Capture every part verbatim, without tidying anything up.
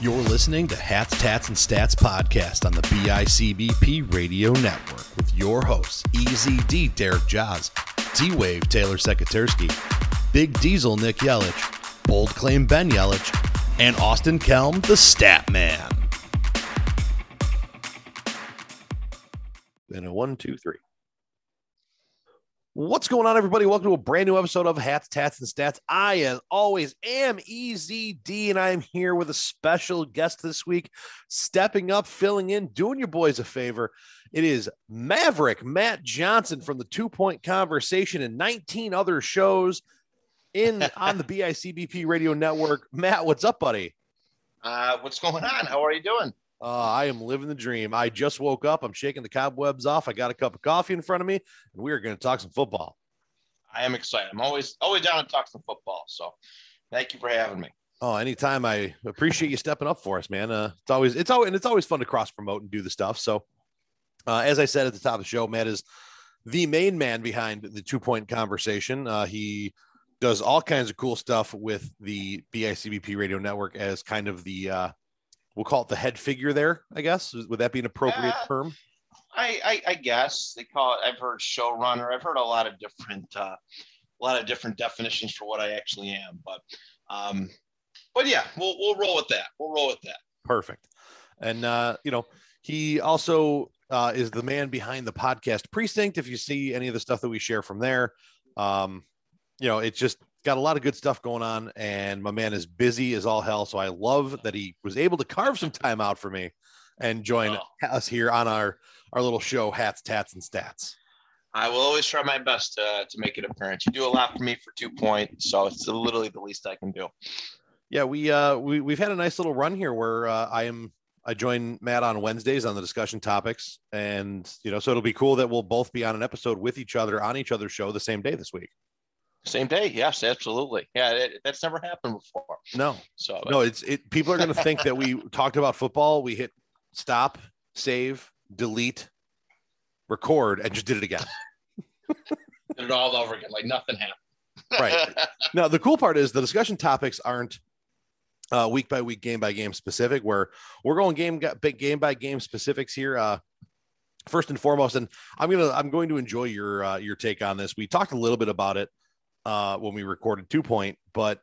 You're listening to Hats, Tats, and Stats podcast on the B I C B P Radio Network with your hosts, E Z D Derek Jaws, T-Wave Taylor Sekaterski, Big Diesel Nick Yelich, Bold Claim Ben Yelich, and Austin Kelm, the Stat Man. And a one, two, three. What's going on, everybody? Welcome to a brand new episode of Hats, Tats, and Stats. I, as always, am E Z D, and I am here with a special guest this week, stepping up, filling in, doing your boys a favor. It is Maverick Matt Johnson from the Two Point Conversation and nineteen other shows in on the B I C B P Radio Network. Matt, what's up, buddy? Uh, what's going on? How are you doing? Uh, I am living the dream. I just woke up. I'm shaking the cobwebs off. I got a cup of coffee in front of me, and we are going to talk some football. I am excited. I'm always always down to talk some football. So thank you for having me. Oh, anytime. I appreciate you stepping up for us, man. Uh, it's always it's always and it's always fun to cross promote and do the stuff. So uh, as I said at the top of the show, Matt is the main man behind the Two Point Conversation. Uh, he does all kinds of cool stuff with the B I C B P Radio Network as kind of the uh, we'll call it the head figure there, I guess. Would that be an appropriate uh, term? I, I, I guess they call it. I've heard showrunner. I've heard a lot of different, uh, a lot of different definitions for what I actually am. But, um, but yeah, we'll we'll roll with that. We'll roll with that. Perfect. And uh, you know, he also uh, is the man behind the Podcast Precinct. If you see any of the stuff that we share from there, um, you know, it's just got a lot of good stuff going on, and my man is busy as all hell. So I love that he was able to carve some time out for me and join oh. us here on our, our little show, Hats, Tats, and Stats. I will always try my best to, to make an appearance. You do a lot for me for Two Point, so it's literally the least I can do. Yeah, we uh we we've had a nice little run here where uh, I am I join Matt on Wednesdays on the discussion topics, and you know, so it'll be cool that we'll both be on an episode with each other on each other's show the same day this week. Same day. Yes, absolutely. Yeah. It, that's never happened before. No, so no, it's it. People are going to think that we talked about football. We hit stop, save, delete, record, and just did it again. Did it all over again. Like nothing happened. Right. Now, the cool part is the discussion topics aren't uh, week by week, game by game specific, where we're going game, game by game specifics here. Uh, first and foremost, and I'm going to, I'm going to enjoy your, uh, your take on this. We talked a little bit about it uh when we recorded Two Point, but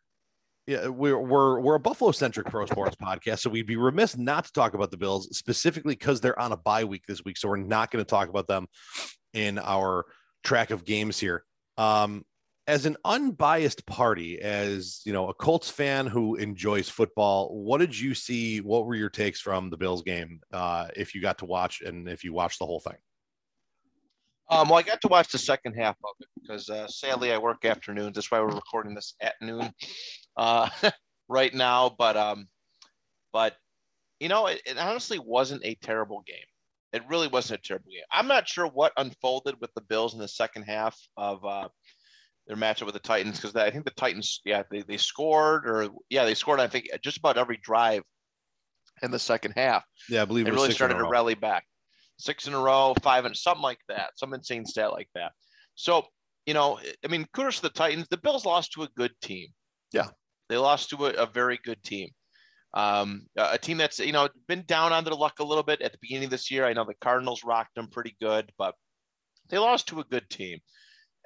yeah, we're we're we're a Buffalo centric pro sports podcast, so we'd be remiss not to talk about the Bills specifically because they're on a bye week this week, so we're not going to talk about them in our track of games here. Um as an unbiased party, as you know, a Colts fan who enjoys football, what did you see? What were your takes from the Bills game, uh if you got to watch and if you watched the whole thing? Um, well, I got to watch the second half of it because uh, sadly I work afternoons. That's why we're recording this at noon uh, right now. But, um, but you know, it, it honestly wasn't a terrible game. It really wasn't a terrible game. I'm not sure what unfolded with the Bills in the second half of uh, their matchup with the Titans, because I think the Titans, yeah, they, they scored or, yeah, they scored, I think, just about every drive in the second half. Yeah, I believe it really started to rally back. Six in a row, five and something like that, some insane stat like that. So, you know, I mean, kudos to the Titans. The Bills lost to a good team. Yeah. They lost to a, a very good team. Um, a team that's, you know, been down on their luck a little bit at the beginning of this year. I know the Cardinals rocked them pretty good, but they lost to a good team.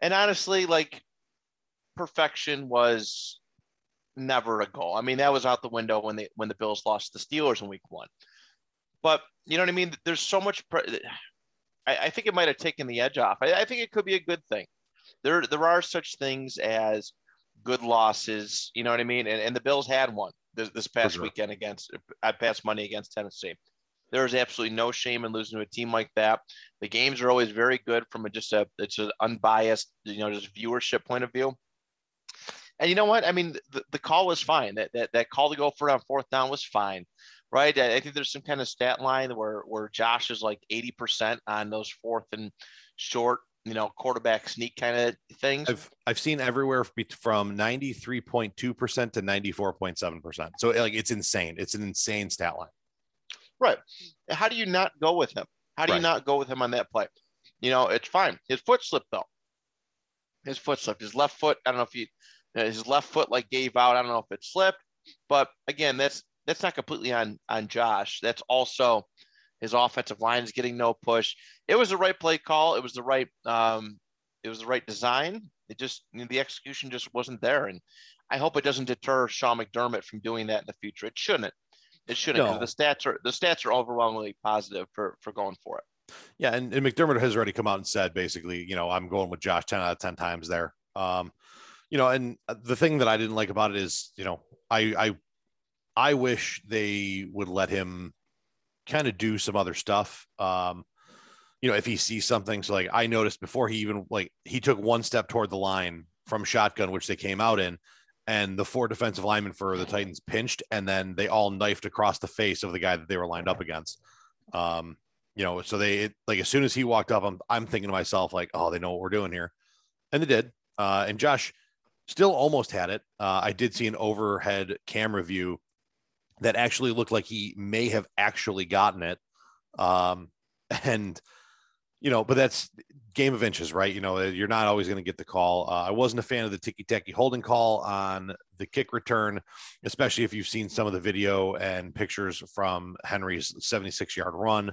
And honestly, like, perfection was never a goal. I mean, that was out the window when they, when the Bills lost to the Steelers in week one. But you know what I mean? There's so much. Pre- I, I think it might have taken the edge off. I, I think it could be a good thing. There, there are such things as good losses. You know what I mean? And, and the Bills had one this, this past sure. weekend against. I passed money against Tennessee. There is absolutely no shame in losing to a team like that. The games are always very good from a, just a it's an unbiased, you know, just viewership point of view. And you know what? I mean, the, the call was fine. That, that that call to go for it on fourth down was fine. Right. I think there's some kind of stat line where, where Josh is like eighty percent on those fourth and short, you know, quarterback sneak kind of things. I've I've seen everywhere from ninety-three point two percent to ninety-four point seven percent. So like, it's insane. It's an insane stat line. Right. How do you not go with him? How do right. you not go with him on that play? You know, it's fine. His foot slipped though. His foot slipped. His left foot. I don't know if he, his left foot like gave out. I don't know if it slipped, but again, that's, that's not completely on, on Josh. That's also his offensive line is getting no push. It was the right play call. It was the right, um, it was the right design. It just, you know, the execution just wasn't there. And I hope it doesn't deter Sean McDermott from doing that in the future. It shouldn't. It shouldn't. No. The stats are the stats are overwhelmingly positive for, for going for it. Yeah, and, and McDermott has already come out and said basically, you know, I'm going with Josh ten out of ten times there. Um, you know, and the thing that I didn't like about it is, you know, I I, I wish they would let him kind of do some other stuff. Um, you know, if he sees something, so like I noticed before he even like he took one step toward the line from shotgun, which they came out in. And the four defensive linemen for the Titans pinched, and then they all knifed across the face of the guy that they were lined up against. Um, you know, so they it, like as soon as he walked up, I'm I'm thinking to myself like, oh, they know what we're doing here, and they did. Uh, and Josh still almost had it. Uh, I did see an overhead camera view that actually looked like he may have actually gotten it. Um, and you know, but that's game of inches, right? You know, you're not always going to get the call. Uh, I wasn't a fan of the ticky-tacky holding call on the kick return, especially if you've seen some of the video and pictures from Henry's seventy-six yard run.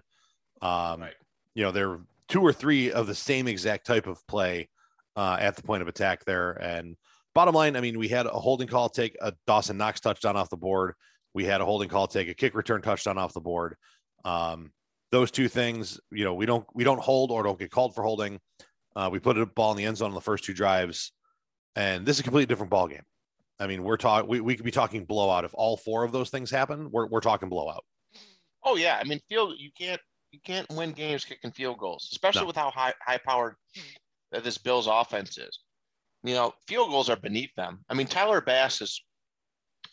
Um, right. You know, there were two or three of the same exact type of play uh, at the point of attack there. And bottom line, I mean, we had a holding call take a Dawson Knox touchdown off the board. We had a holding call take a kick return touchdown off the board. Um, Those two things, you know, we don't we don't hold or don't get called for holding. Uh, we put a ball in the end zone on the first two drives, and this is a completely different ball game. I mean, we're talking we, we could be talking blowout if all four of those things happen. We're we're talking blowout. Oh yeah, I mean, field you can't you can't win games kicking field goals, especially no. with how high high powered that this Bills offense is. You know, field goals are beneath them. I mean, Tyler Bass is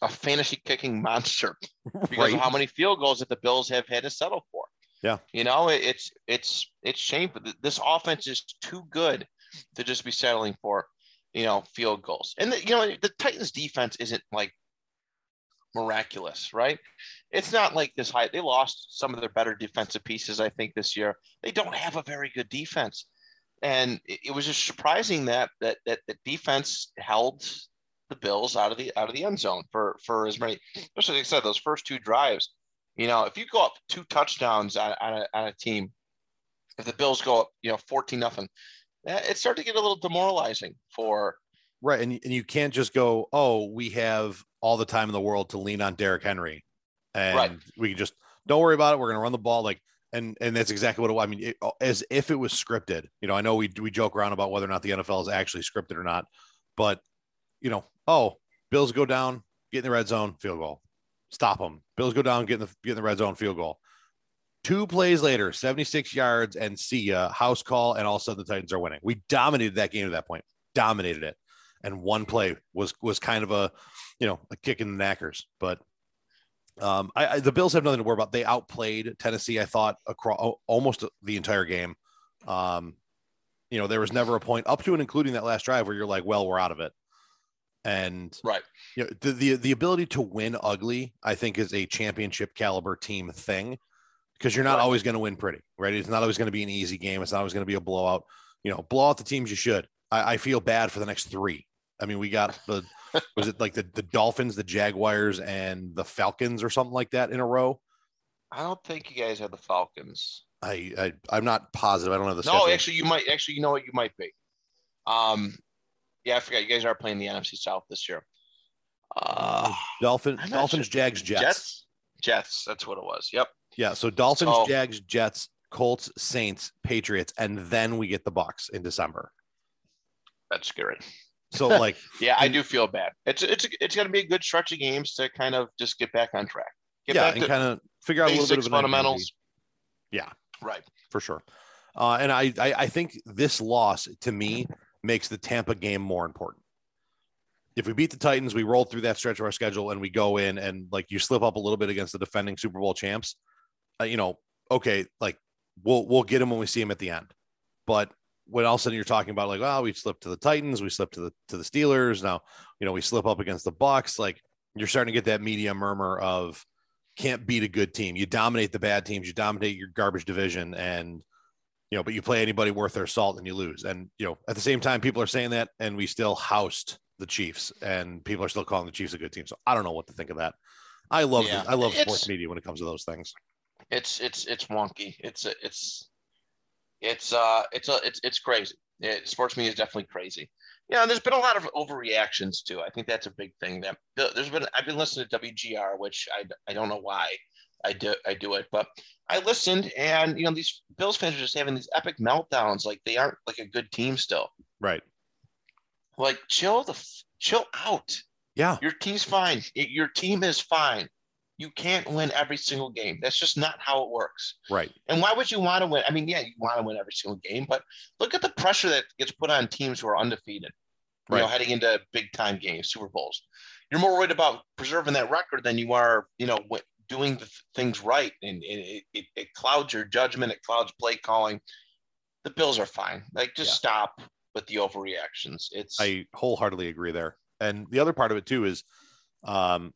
a fantasy kicking monster because right. of how many field goals that the Bills have had to settle for. Yeah. You know, it's, it's, it's shameful. This offense is too good to just be settling for, you know, field goals. And, the, you know, the Titans defense isn't like miraculous, right? It's not like this high. They lost some of their better defensive pieces, I think, this year. They don't have a very good defense. And it, it was just surprising that, that, that the defense held the Bills out of the, out of the end zone for, for as many, especially like I said, those first two drives. You know, if you go up two touchdowns on, on, a, on a team, if the Bills go up, you know, fourteen nothing, it starts to get a little demoralizing for. Right. And, and you can't just go, oh, we have all the time in the world to lean on Derrick Henry. And right. we can just don't worry about it. We're going to run the ball. Like, and, and that's exactly what it was. I mean, it, as if it was scripted, you know, I know we, we joke around about whether or not the N F L is actually scripted or not, but you know, oh, Bills go down, get in the red zone, field goal. Stop them. Bills go down, get in, the, get in the red zone, field goal. Two plays later, seventy-six yards and see ya, house call, and all of a sudden the Titans are winning. We dominated that game at that point, dominated it. And one play was was kind of a, you know, a kick in the knackers. But um, I, I, the Bills have nothing to worry about. They outplayed Tennessee, I thought, across almost the entire game. Um, you know, there was never a point up to and including that last drive where you're like, well, we're out of it. And right, you know, the, the the ability to win ugly, I think, is a championship caliber team thing because you're not right. always going to win pretty, right? It's not always going to be an easy game. It's not always going to be a blowout. You know, blow out the teams you should. I, I feel bad for the next three. I mean, we got the was it like the the Dolphins, the Jaguars, and the Falcons or something like that in a row. I don't think you guys have the Falcons. I, I I'm not positive. I don't know the. No, schedule. actually, you might actually. You know what? You might be. Um. Yeah, I forgot. You guys are playing the N F C South this year. Uh, Dolphin, Dolphins, sure. Jags, Jets. Jets. Jets, that's what it was. Yep. Yeah, so Dolphins, so, Jags, Jets, Colts, Saints, Patriots, and then we get the Bucs in December. That's scary. So, like... yeah, I do feel bad. It's it's it's going to be a good stretch of games to kind of just get back on track. Get yeah, back and kind of figure out a little bit of fundamentals. Yeah. Right. For sure. Uh, and I, I, I think this loss, to me... makes the Tampa game more important. If we beat the Titans, we roll through that stretch of our schedule and we go in and like you slip up a little bit against the defending Super Bowl champs, uh, you know, okay, like we'll, we'll get them when we see them at the end. But when all of a sudden you're talking about like, well, we slipped to the Titans, we slipped to the, to the Steelers. Now, you know, we slip up against the Bucs. Like you're starting to get that media murmur of can't beat a good team. You dominate the bad teams, you dominate your garbage division. And, you know, but you play anybody worth their salt and you lose. And, you know, at the same time, people are saying that, and we still housed the Chiefs and people are still calling the Chiefs a good team. So I don't know what to think of that. I love yeah. I love it's, sports media when it comes to those things. It's it's it's wonky. It's it's it's uh it's a it's it's crazy. It, sports media is definitely crazy. Yeah, you know, there's been a lot of overreactions too. I think that's a big thing. That there's been. I've been listening to W G R, which I I don't know why I do I do it, but I listened, and you know, these Bills fans are just having these epic meltdowns, like they aren't like a good team still. Right. Like chill the chill out. Yeah. Your team's fine. It, your team is fine. You can't win every single game. That's just not how it works. Right. And why would you want to win? I mean, yeah, you want to win every single game, but look at the pressure that gets put on teams who are undefeated, right, you know, heading into big time games, Super Bowls. You're more worried about preserving that record than you are, you know, what, doing the things right. And, and it, it, it clouds your judgment. It clouds play calling. The Bills are fine. Like, just yeah. stop with the overreactions. It's I wholeheartedly agree there. And the other part of it too is, um,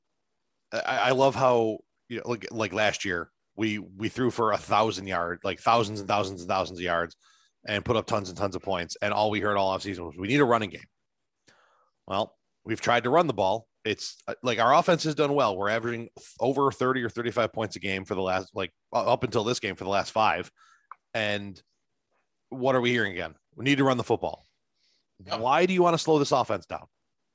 I love how, you know, like, like last year we, we threw for a thousand yards, like thousands and thousands and thousands of yards and put up tons and tons of points. And all we heard all offseason was we need a running game. Well, we've tried to run the ball. It's like our offense has done well. We're averaging over thirty or thirty-five points a game for the last, like up until this game for the last five. And what are we hearing again? We need to run the football. Why do you want to slow this offense down?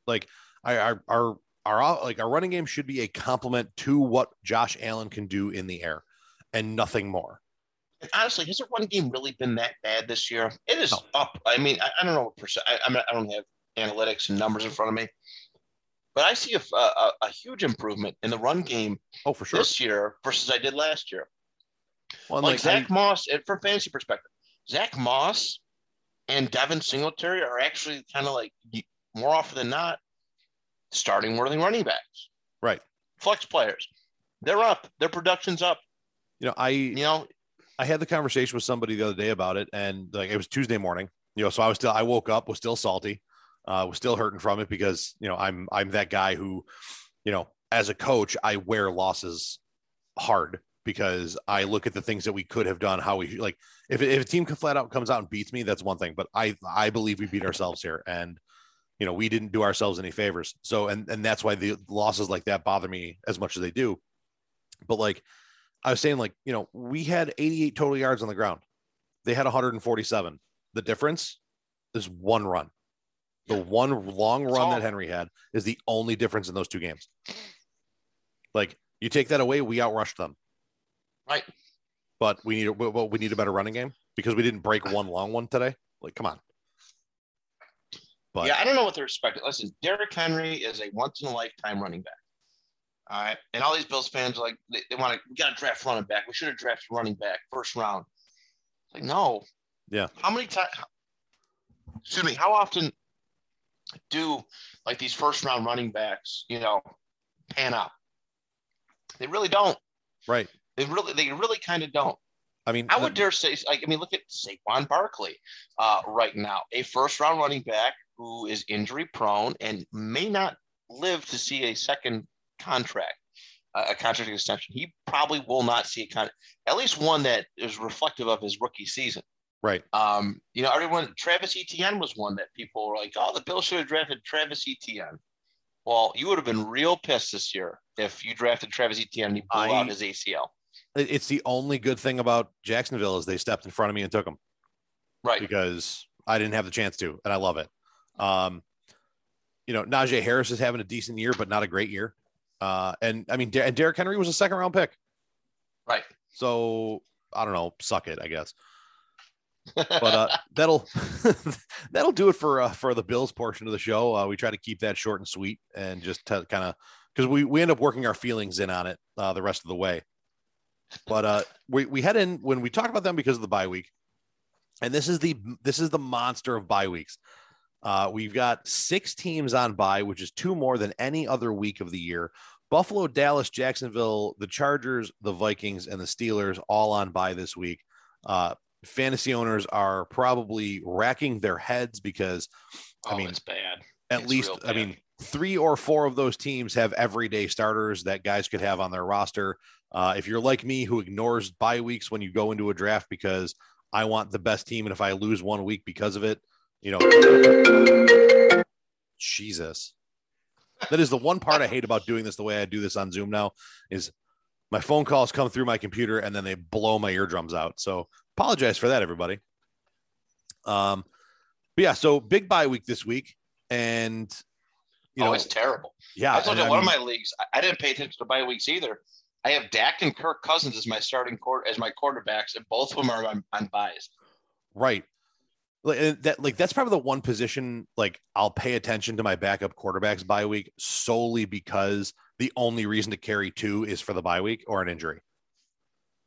Like our, our, Our like our running game should be a complement to what Josh Allen can do in the air and nothing more. And honestly, has the running game really been that bad this year? It is no. up. I mean, I, I don't know. What percent, I, I'm not, I don't have analytics and numbers in front of me, but I see a, a, a huge improvement in the run game oh, for sure. this year versus I did last year. Well, like, like Zach I, Moss, from fantasy perspective, Zach Moss and Devin Singletary are actually kind of like more often than not starting worthy running backs, right? Flex players, they're up. Their production's up. You know, I you know, I had the conversation with somebody the other day about it, and like it was Tuesday morning. You know, so I was still I woke up was still salty, uh, was still hurting from it because you know I'm I'm that guy who, you know, as a coach I wear losses hard because I look at the things that we could have done, how we like if if a team flat out comes out and beats me, that's one thing, but I I believe we beat ourselves here and. You know, we didn't do ourselves any favors. So, and, and that's why the losses like that bother me as much as they do. But like I was saying, like, you know, we had eighty-eight total yards on the ground. They had one hundred forty-seven. The difference is one run. The yeah. one long run that Henry had is the only difference in those two games. Like you take that away, we outrushed them. Right. But we need, well, we need a better running game because we didn't break one long one today. Like, come on. But. Yeah, I don't know what they're expecting. Listen, Derrick Henry is a once-in-a-lifetime running back. All right, and all these Bills fans are like, they, they want to, we got to draft running back. We should have drafted running back first round. Like, no. Yeah. How many times, excuse me, how often do, like, these first-round running backs, you know, pan out? They really don't. Right. They really, they really kind of don't. I mean, I would dare say, like, I mean, look at Saquon Barkley uh, right now, a first round running back who is injury prone and may not live to see a second contract, uh, a contract extension. He probably will not see a contract, at least one that is reflective of his rookie season. Right. Um, you know, everyone, Travis Etienne was one that people were like, oh, the Bills should have drafted Travis Etienne. Well, you would have been real pissed this year if you drafted Travis Etienne and he blew I... out his A C L. It's the only good thing about Jacksonville is they stepped in front of me and took them. Right. Because I didn't have the chance to, and I love it. Um, you know, Najee Harris is having a decent year, but not a great year. Uh, and I mean, De- and Derrick Henry was a second round pick. Right. So I don't know. Suck it, I guess. But uh, that'll, that'll do it for, uh, for the Bills portion of the show. Uh, we try to keep that short and sweet and just t- kind of, cause we, we end up working our feelings in on it uh, the rest of the way. But uh, we, we head in when we talk about them because of the bye week. And this is the this is the monster of bye weeks. Uh, we've got six teams on bye, which is two more than any other week of the year. Buffalo, Dallas, Jacksonville, the Chargers, the Vikings, and the Steelers all on bye this week. Uh, fantasy owners are probably racking their heads because, oh, I mean, it's bad. At it's least, I mean, three or four of those teams have everyday starters that guys could have on their roster. Uh, if you're like me who ignores bye weeks when you go into a draft because I want the best team, and if I lose one week because of it, you know, Jesus. That is the one part I hate about doing this the way I do this on Zoom now, is my phone calls come through my computer and then they blow my eardrums out. So apologize for that, everybody. Um, but yeah, so big bye week this week, and you oh, know, it's terrible. Yeah, I told you, I mean, one of my leagues, I didn't pay attention to bye weeks either. I have Dak and Kirk Cousins as my starting court as my quarterbacks, and both of them are on, on buys. Right. Like that, like that's probably the one position, like I'll pay attention to my backup quarterbacks bye week solely because the only reason to carry two is for the bye week or an injury.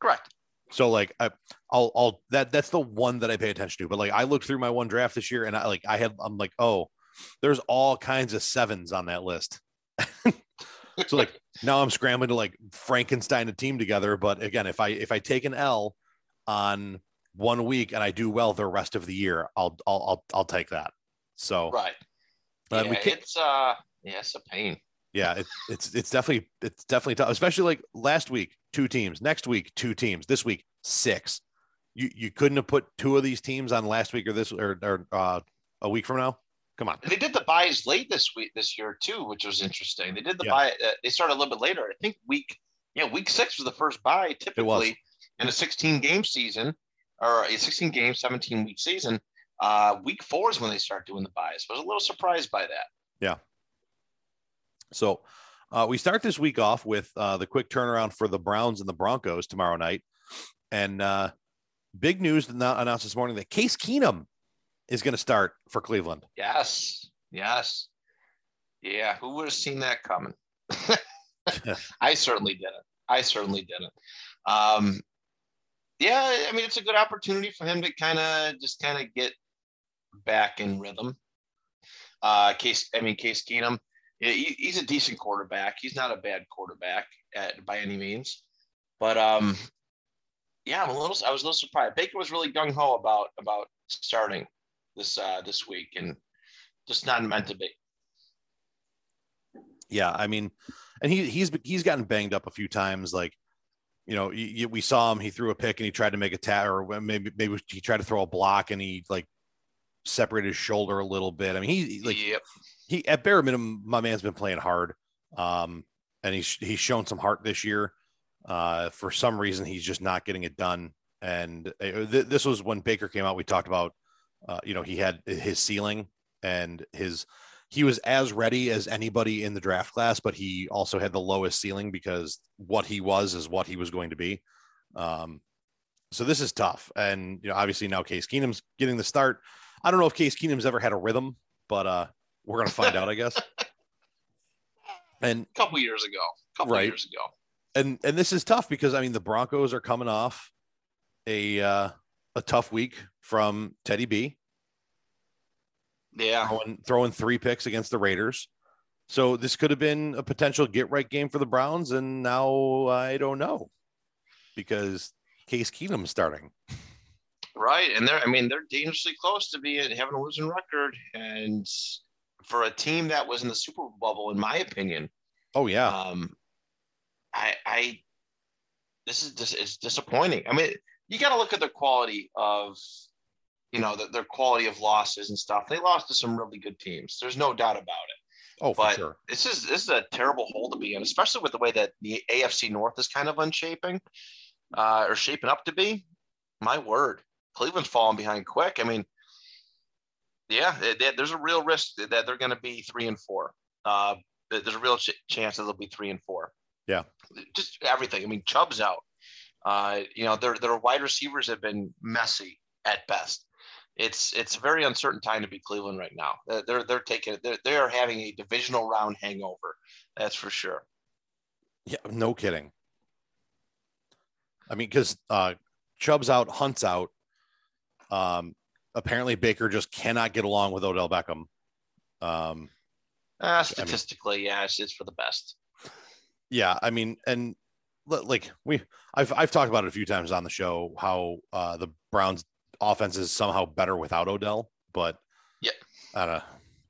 Correct. So like I, I'll, I'll, that that's the one that I pay attention to. But like, I looked through my one draft this year and I like, I had, I'm like, oh, there's all kinds of sevens on that list. So like now I'm scrambling to like Frankenstein a team together. But again, if I, if I take an L on one week and I do well the rest of the year, I'll, I'll, I'll, I'll take that. So, right. Uh, yeah, we it's uh yeah, it's a pain. Yeah. It, it's, it's definitely, it's definitely tough, especially like last week, two teams, next week, two teams, this week, six. You, you couldn't have put two of these teams on last week or this, or, or uh, a week from now. Come on. They did the buys late this week, this year too, which was interesting. They did the yeah. buy. Uh, they started a little bit later. I think week, yeah, week six was the first buy typically in a sixteen game season, or a sixteen game, seventeen week season. Uh, week four is when they start doing the buys. I was a little surprised by that. Yeah. So uh, we start this week off with uh, the quick turnaround for the Browns and the Broncos tomorrow night. And uh, big news announced this morning that Case Keenum is going to start for Cleveland. Yes. Yes. Yeah. Who would have seen that coming? I certainly didn't. I certainly didn't. Um, yeah. I mean, it's a good opportunity for him to kind of just kind of get back in rhythm. Uh, Case, I mean, Case Keenum, he, he's a decent quarterback. He's not a bad quarterback at, by any means, but um, yeah, I'm a little, I was a little surprised. Baker was really gung ho about, about starting this uh this week, and just not meant to be. Yeah, I mean, and he he's he's gotten banged up a few times. Like, you know, he, we saw him, he threw a pick and he tried to make a tap, or maybe maybe he tried to throw a block and he like separated his shoulder a little bit. I mean, he like yep. he at bare minimum, my man's been playing hard, um and he's he's shown some heart this year. Uh for some reason, he's just not getting it done. And th- this was when Baker came out, we talked about Uh, you know, he had his ceiling and his, he was as ready as anybody in the draft class, but he also had the lowest ceiling because what he was is what he was going to be. Um, so this is tough. And, you know, obviously now Case Keenum's getting the start. I don't know if Case Keenum's ever had a rhythm, but uh, we're going to find out, I guess. And a couple years ago, couple right. years ago. And, and this is tough because, I mean, the Broncos are coming off a, uh, a tough week from Teddy B. Yeah. Throwing, throwing three picks against the Raiders. So this could have been a potential get right game for the Browns. And now I don't know, because Case Keenum's starting. Right. And they're, I mean, they're dangerously close to being having a losing record. And for a team that was in the Super Bowl bubble, in my opinion. Oh yeah. Um, I, I, this is just, it's disappointing. I mean, you got to look at their quality of, you know, the, their quality of losses and stuff. They lost to some really good teams. There's no doubt about it. Oh, but for sure. This is this is a terrible hole to be in, especially with the way that the A F C North is kind of unshaping uh, or shaping up to be. My word, Cleveland's falling behind quick. I mean, yeah, they, they, there's a real risk that they're going to be three and four. Uh, there's a real ch- chance that they'll be three and four. Yeah, just everything. I mean, Chubb's out. Uh, you know, their their wide receivers have been messy at best. It's it's a very uncertain time to be Cleveland right now. They're they're taking they're they are having a divisional round hangover. That's for sure. Yeah, no kidding. I mean, because uh, Chubb's out, Hunt's out. Um, apparently, Baker just cannot get along with Odell Beckham. Um, uh, statistically, I mean, yeah, it's, it's for the best. Yeah, I mean, and. Like we, I've I've talked about it a few times on the show how uh, the Browns' offense is somehow better without Odell, but yeah, I don't know.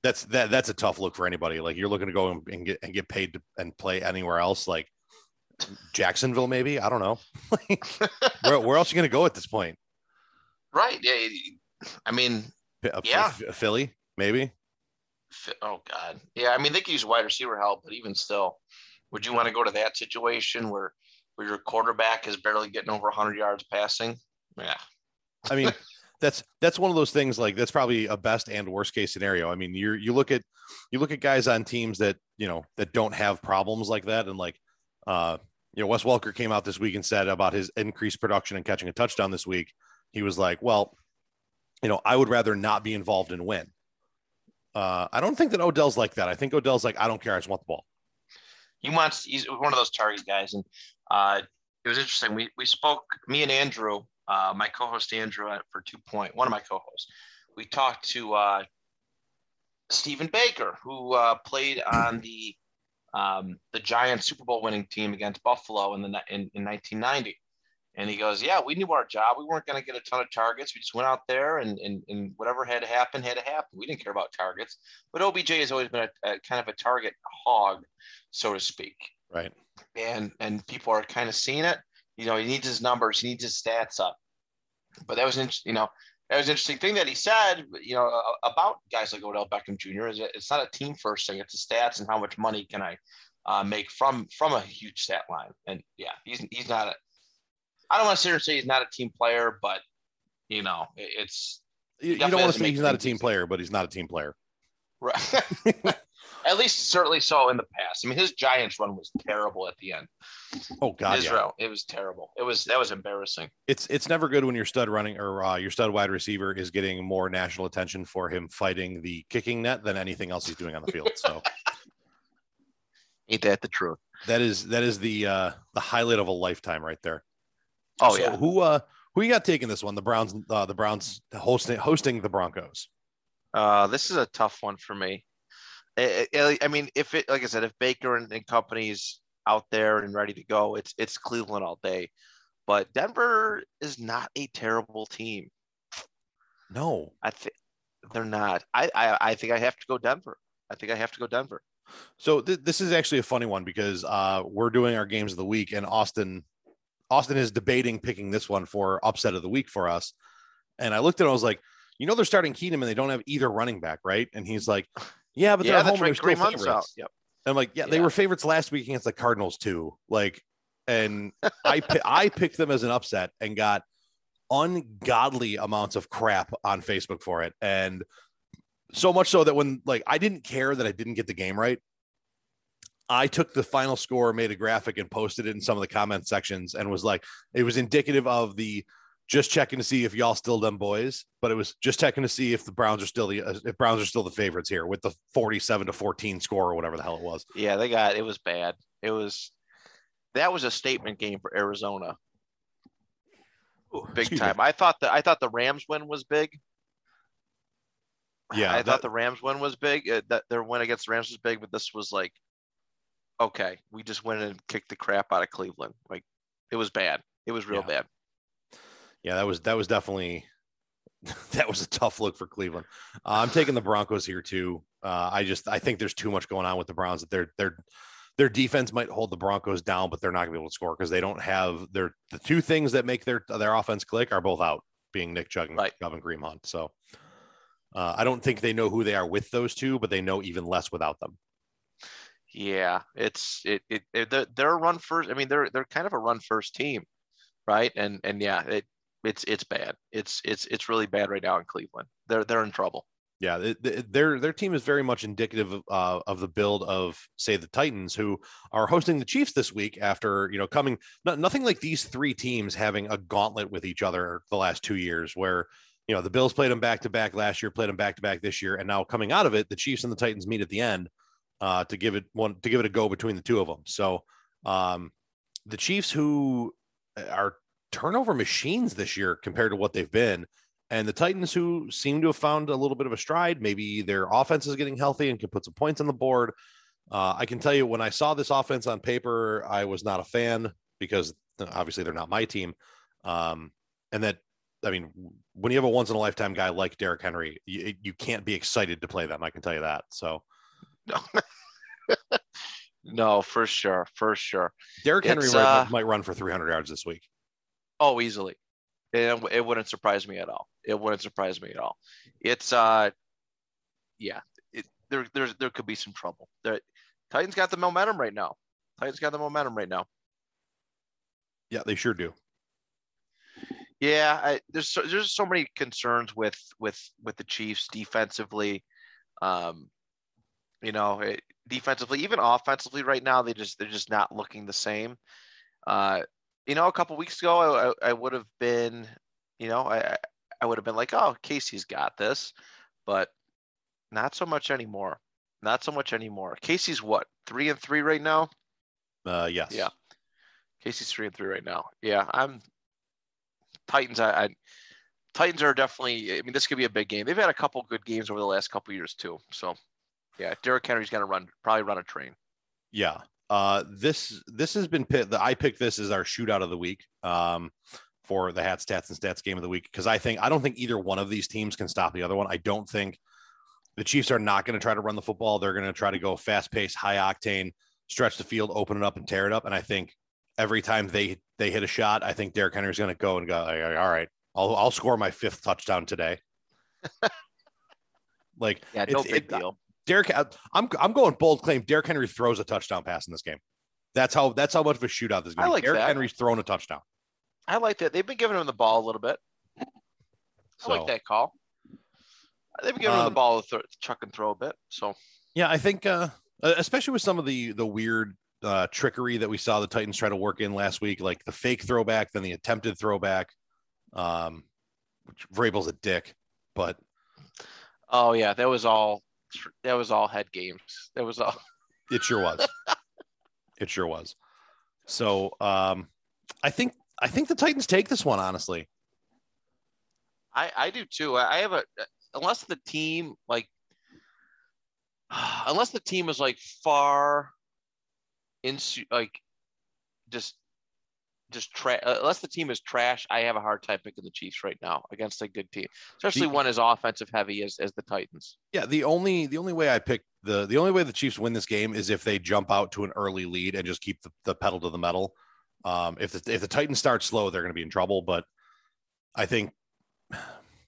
That's that that's a tough look for anybody. Like you're looking to go and, and get and get paid to, and play anywhere else, like Jacksonville, maybe. I don't know. Like, where where else are you gonna go at this point? Right. Yeah. I mean, P- yeah. Philly, maybe. oh God. Yeah. I mean, they could use wide receiver help, but even still, would you want to go to that situation where, where your quarterback is barely getting over one hundred yards passing? Yeah. I mean, that's, that's one of those things, like that's probably a best and worst case scenario. I mean, you you look at, you look at guys on teams that, you know, that don't have problems like that. And like, uh, you know, Wes Welker came out this week and said about his increased production and catching a touchdown this week. He was like, well, you know, I would rather not be involved and win. Uh, I don't think that Odell's like that. I think Odell's like, I don't care. I just want the ball. He wants, he's one of those target guys. And uh, it was interesting. We we spoke, me and Andrew, uh, my co-host Andrew for Two Point, one of my co-hosts, we talked to uh, Stephen Baker, who uh, played on the um, the Giants Super Bowl winning team against Buffalo in the in, in nineteen ninety. And he goes, yeah, we knew our job. We weren't going to get a ton of targets. We just went out there and, and and whatever had to happen, had to happen. We didn't care about targets. But O B J has always been a, a kind of a target hog, so to speak. Right. And and people are kind of seeing it. You know, he needs his numbers. He needs his stats up. But that was, an, you know, that was an interesting thing that he said, you know, about guys like Odell Beckham Junior Is it's not a team first thing. It's the stats and how much money can I uh, make from from a huge stat line. And, yeah, he's he's not a – I don't want to sit here and say he's not a team player, but you know, it's, you don't want to say he's not a team player, but he's not a team player. Right. At least certainly so in the past. I mean, his Giants run was terrible at the end. Oh God. Israel, yeah. It was terrible. It was, that was embarrassing. It's, it's never good when your stud running or uh, your stud wide receiver is getting more national attention for him fighting the kicking net than anything else he's doing on the field. So ain't that the truth? That is, that is the, uh, the highlight of a lifetime right there. Oh so yeah. Who uh who you got taking this one? The Browns uh, the Browns hosting hosting the Broncos. Uh, this is a tough one for me. I, I, I mean, if it like I said, if Baker and, and company's out there and ready to go, it's it's Cleveland all day. But Denver is not a terrible team. No, I think they're not. I, I I think I have to go Denver. I think I have to go Denver. So th- this is actually a funny one because uh, we're doing our games of the week and Austin. Austin is debating picking this one for upset of the week for us. And I looked at it, I was like, you know, they're starting Keenum and they don't have either running back, right? And he's like, yeah, but they're yeah, home they're still favorites. Out. Yep. And I'm like, yeah, yeah, they were favorites last week against the Cardinals too. Like, and I, I picked them as an upset and got ungodly amounts of crap on Facebook for it. And so much so that when like, I didn't care that I didn't get the game right. I took the final score, made a graphic and posted it in some of the comment sections and was like, it was indicative of the just checking to see if y'all still them boys, but it was just checking to see if the Browns are still the, if Browns are still the favorites here with the forty-seven to fourteen score or whatever the hell it was. Yeah, they got, it was bad. It was, that was a statement game for Arizona. Big Excuse time. Me. I thought that, I thought the Rams win was big. Yeah. I that, thought the Rams win was big. Uh, that their win against the Rams was big, but this was like, okay, we just went and kicked the crap out of Cleveland. Like it was bad. It was real yeah. bad. Yeah, that was that was definitely that was a tough look for Cleveland. Uh, I'm taking the Broncos here too. Uh, I just I think there's too much going on with the Browns that their their their defense might hold the Broncos down, but they're not going to be able to score because they don't have their the two things that make their their offense click are both out, being Nick Chubb and, right. and Kareem Hunt. So uh, I don't think they know who they are with those two, but they know even less without them. Yeah, it's it, it, it they're, they're run first. I mean, they're they're kind of a run first team, right? And and yeah, it it's it's bad. It's it's it's really bad right now in Cleveland. They're they're in trouble. Yeah, it, it, their their team is very much indicative of, uh, of the build of say the Titans, who are hosting the Chiefs this week after you know coming not, nothing like these three teams having a gauntlet with each other the last two years where. You know, the Bills played them back to back last year, played them back to back this year, and now coming out of it, the Chiefs and the Titans meet at the end uh, to give it one to give it a go between the two of them. So um, the Chiefs, who are turnover machines this year compared to what they've been, and the Titans, who seem to have found a little bit of a stride. Maybe their offense is getting healthy and can put some points on the board. Uh, I can tell you, when I saw this offense on paper, I was not a fan because obviously they're not my team, um, and that. I mean, when you have a once in a lifetime guy like Derrick Henry, you, you can't be excited to play them. I can tell you that. So, no, no for sure, for sure. Derrick Henry uh, might run for three hundred yards this week. Oh, easily. It, it wouldn't surprise me at all. It wouldn't surprise me at all. It's, uh, yeah, it, there there's there could be some trouble. The Titans got the momentum right now. Titans got the momentum right now. Yeah, they sure do. Yeah, I, there's so, there's so many concerns with with with the Chiefs defensively. Um, you know, it, defensively, even offensively, right now they just they're just not looking the same. Uh, you know, a couple weeks ago, I, I would have been, you know, I I would have been like, oh, Casey's got this, but not so much anymore. Not so much anymore. Casey's what, three and three right now? Uh, yes. Yeah. Casey's three and three right now. Yeah, I'm. Titans, I, I Titans are definitely. I mean, this could be a big game. They've had a couple good games over the last couple of years too. So, yeah, Derrick Henry's going to run probably run a train. Yeah, uh, this this has been pit. The, I picked this as our shootout of the week um, for the Hats, Tats, and Stats game of the week because I think I don't think either one of these teams can stop the other one. I don't think the Chiefs are not going to try to run the football. They're going to try to go fast paced, high octane, stretch the field, open it up, and tear it up. And I think every time they they hit a shot, I think Derrick Henry's going to go and go, all right, I'll I'll score my fifth touchdown today. Like, yeah, no big it, deal. Derrick, I'm I'm going bold claim. Derrick Henry throws a touchdown pass in this game. That's how that's how much of a shootout this game. I like Derrick that. Henry's thrown a touchdown. I like that. They've been giving him the ball a little bit. I so, like that call. They've been giving um, him the ball to th- chuck and throw a bit. So yeah, I think uh, especially with some of the the weird. Uh, trickery that we saw the Titans try to work in last week, like the fake throwback, then the attempted throwback, um, which Vrabel's a dick, but. Oh yeah. That was all, that was all head games. That was all. It sure was. It sure was. So um, I think, I think the Titans take this one, honestly. I, I do too. I have a, unless the team, like, unless the team is like far Into like just just tra- unless the team is trash, I have a hard time picking the Chiefs right now against a good team, especially the, one as offensive heavy as, as the Titans. Yeah, the only the only way I pick the the only way the Chiefs win this game is if they jump out to an early lead and just keep the, the pedal to the metal. Um, if the if the Titans start slow, they're going to be in trouble. But I think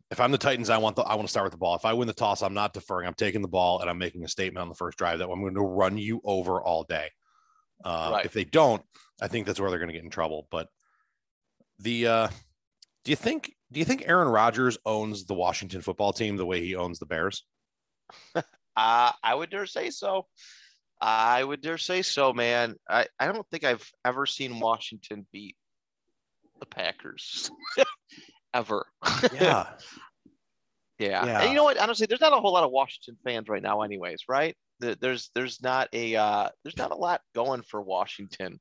if I'm the Titans, I want the I want to start with the ball. If I win the toss, I'm not deferring. I'm taking the ball and I'm making a statement on the first drive that I'm going to run you over all day. Uh, right. If they don't, I think that's where they're going to get in trouble. But the uh, do you think do you think Aaron Rodgers owns the Washington football team the way he owns the Bears? uh, I would dare say so. I would dare say so, man. I, I don't think I've ever seen Washington beat the Packers ever. Yeah. yeah, yeah. And you know what? Honestly, there's not a whole lot of Washington fans right now, anyways, right? There's there's not a uh, there's not a lot going for Washington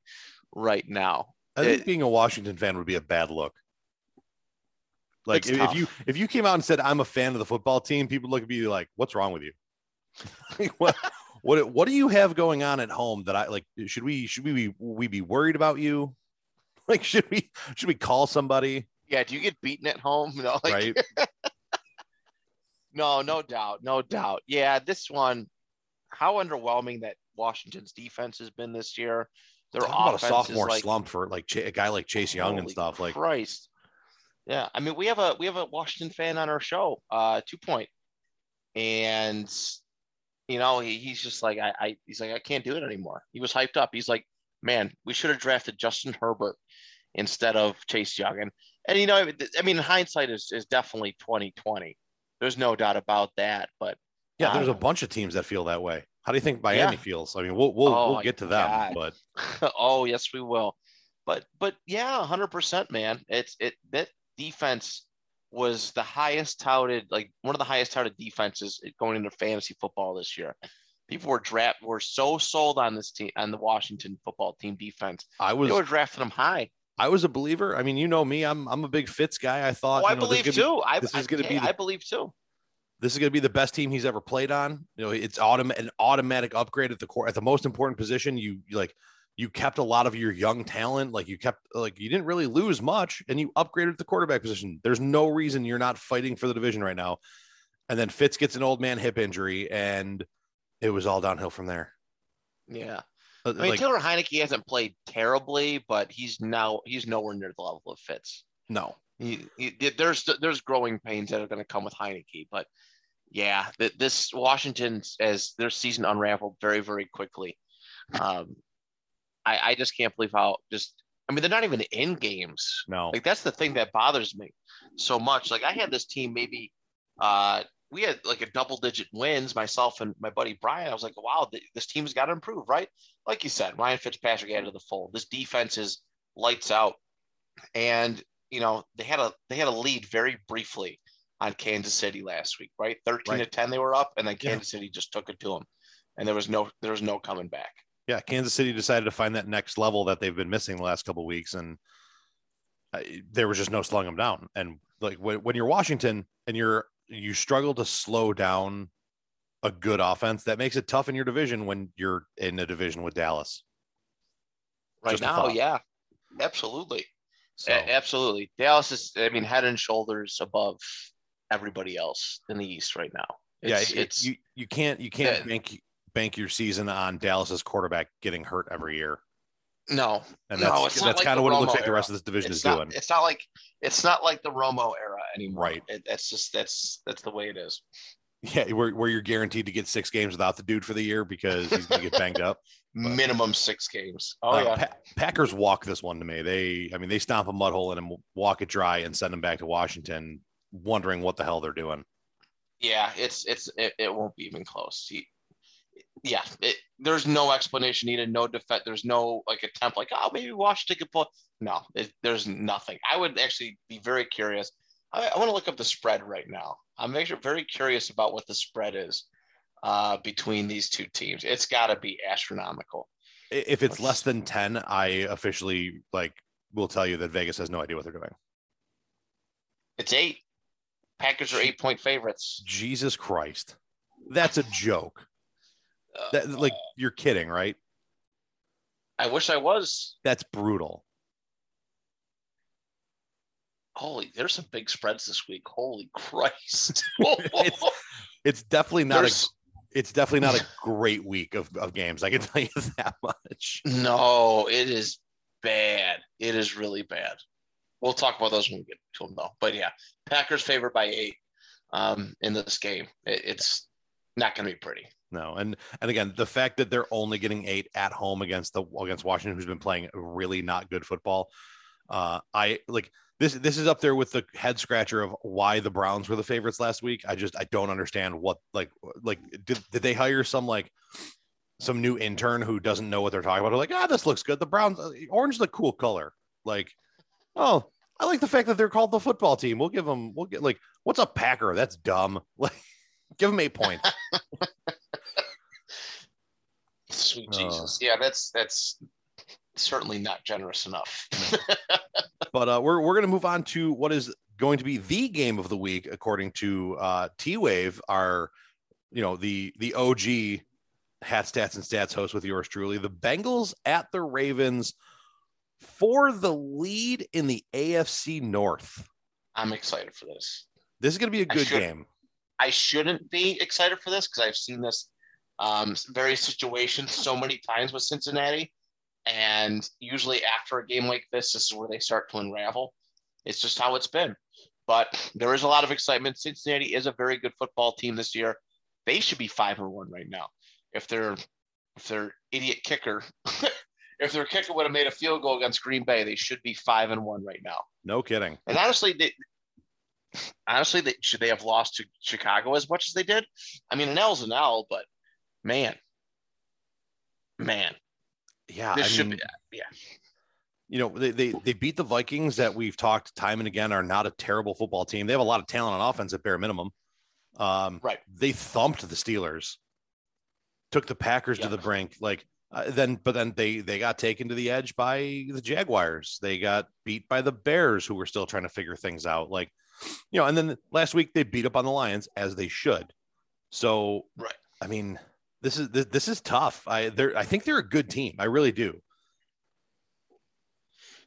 right now. I think it, being a Washington fan would be a bad look. Like if, if you if you came out and said I'm a fan of the football team, people look at you like, what's wrong with you? Like, what what what do you have going on at home that I like? Should we should we be, we be worried about you? Like should we should we call somebody? Yeah, do you get beaten at home? No, like, right. no, no doubt, no doubt. Yeah, this one. How underwhelming that Washington's defense has been this year. Their offense about a sophomore is like, slump for like a guy like Chase Young and stuff. Like Christ. Yeah. I mean, we have a, we have a Washington fan on our show, uh, Two Point. And you know, he, he's just like, I, I, he's like, I can't do it anymore. He was hyped up. He's like, man, we should have drafted Justin Herbert instead of Chase Young. And, and, you know, I mean, hindsight is, is definitely twenty twenty. There's no doubt about that, but yeah, there's a bunch of teams that feel that way. How do you think Miami yeah. feels? I mean, we'll we'll, oh, we'll get to that, but oh yes, we will. But but yeah, one hundred percent, man. It's it that defense was the highest touted, like one of the highest touted defenses going into fantasy football this year. People were draft were so sold on this team on the Washington football team defense. I was they were drafting them high. I was a believer. I mean, you know me. I'm I'm a big Fitz guy. I thought. Oh, I, know, believe be, I, I, okay, be the, I believe too. I I believe too. This is going to be the best team he's ever played on. You know, it's autom- an automatic upgrade at the core, at the most important position. You, you like, you kept a lot of your young talent. Like you kept, like you didn't really lose much, and you upgraded the quarterback position. There's no reason you're not fighting for the division right now. And then Fitz gets an old man hip injury, and it was all downhill from there. Yeah, I mean like, Taylor Heineke hasn't played terribly, but he's now he's nowhere near the level of Fitz. No. He, he, there's there's growing pains that are going to come with Heineke, but yeah, th- this Washington, as their season unraveled very, very quickly. Um, I, I just can't believe how just, I mean, they're not even in games. No. Like, that's the thing that bothers me so much. Like, I had this team maybe uh, we had like a double digit wins, myself and my buddy Brian. I was like, wow, th- this team's got to improve, right? Like you said, Ryan Fitzpatrick added to the fold. This defense is lights out. And, you know, they had a they had a lead very briefly on Kansas City last week, right? thirteen right. to ten, they were up, and then Kansas yeah. City just took it to them. And there was no there was no coming back. Yeah, Kansas City decided to find that next level that they've been missing the last couple of weeks, and uh, there was just no slowing them down. And like when, when you're Washington and you're you struggle to slow down a good offense, that makes it tough in your division when you're in a division with Dallas. Right just now, yeah, absolutely, so. a- absolutely. Dallas is, I mean, head and shoulders above everybody else in the East right now. It's, yeah, it, it's you you can't you can't that, bank bank your season on Dallas's quarterback getting hurt every year. No, and that's no, that's like kind of what Romo it looks like era. The rest of this division it's is not, doing. It's not like it's not like the Romo era anymore. Right. It, that's just that's that's the way it is. Yeah, where where you're guaranteed to get six games without the dude for the year because he's going to get banged up. But, minimum six games. Oh uh, yeah. Pa- Packers walk this one to me. They, I mean, they stomp a mud hole in and walk it dry and send them back to Washington, wondering what the hell they're doing. Yeah, it's it's it, it won't be even close. He, yeah, it, there's no explanation needed. No defense. There's no like attempt. Like oh, maybe Washington could pull. No, it, there's nothing. I would actually be very curious. I, I want to look up the spread right now. I'm actually very curious about what the spread is uh, between these two teams. It's got to be astronomical. If it's Let's, less than ten, I officially like will tell you that Vegas has no idea what they're doing. It's eight. Packers are eight point favorites. Jesus Christ. That's a joke. That, like, you're kidding, right? I wish I was. That's brutal. Holy, there's some big spreads this week. Holy Christ. it's, it's definitely not there's... a it's definitely not a great week of, of games. I can tell you that much. No, it is bad. It is really bad. We'll talk about those when we get to them, though. But, yeah, Packers favored by eight um, in this game. It, it's not going to be pretty. No, and and again, the fact that they're only getting eight at home against the against Washington, who's been playing really not good football, uh, I like this. This is up there with the head scratcher of why the Browns were the favorites last week. I just I don't understand what like like did did they hire some like some new intern who doesn't know what they're talking about? They're like, ah, this looks good. The Browns, orange is a cool color. Like, oh, I like the fact that they're called the football team. We'll give them. We'll get like what's a Packer? That's dumb. Like, give them eight points. Sweet Jesus. Uh, yeah, that's that's certainly not generous enough. But uh, we're we're going to move on to what is going to be the game of the week, according to uh, T-Wave, our, you know, the the O G Hats, Tats, and Stats host with yours truly. The Bengals at the Ravens for the lead in the A F C North. I'm excited for this. This is going to be a good I should, game. I shouldn't be excited for this because I've seen this Um, various situations so many times with Cincinnati, and usually after a game like this, this is where they start to unravel. It's just how it's been, but there is a lot of excitement. Cincinnati is a very good football team this year. They should be five or one right now. If their if their idiot kicker, if their kicker would have made a field goal against Green Bay, they should be five and one right now. No kidding. And honestly, they, honestly, they, should they have lost to Chicago as much as they did? I mean, an L's an L, but. Man, man, yeah, this I should mean, be, yeah. You know, they, they they beat the Vikings that we've talked time and again are not a terrible football team. They have a lot of talent on offense at bare minimum. Um, right. They thumped the Steelers, took the Packers yeah. to the brink. Like uh, then, but then they they got taken to the edge by the Jaguars. They got beat by the Bears, who were still trying to figure things out. Like, you know, and then last week they beat up on the Lions as they should. So, right. I mean. This is this is tough. I they're I think they're a good team. I really do.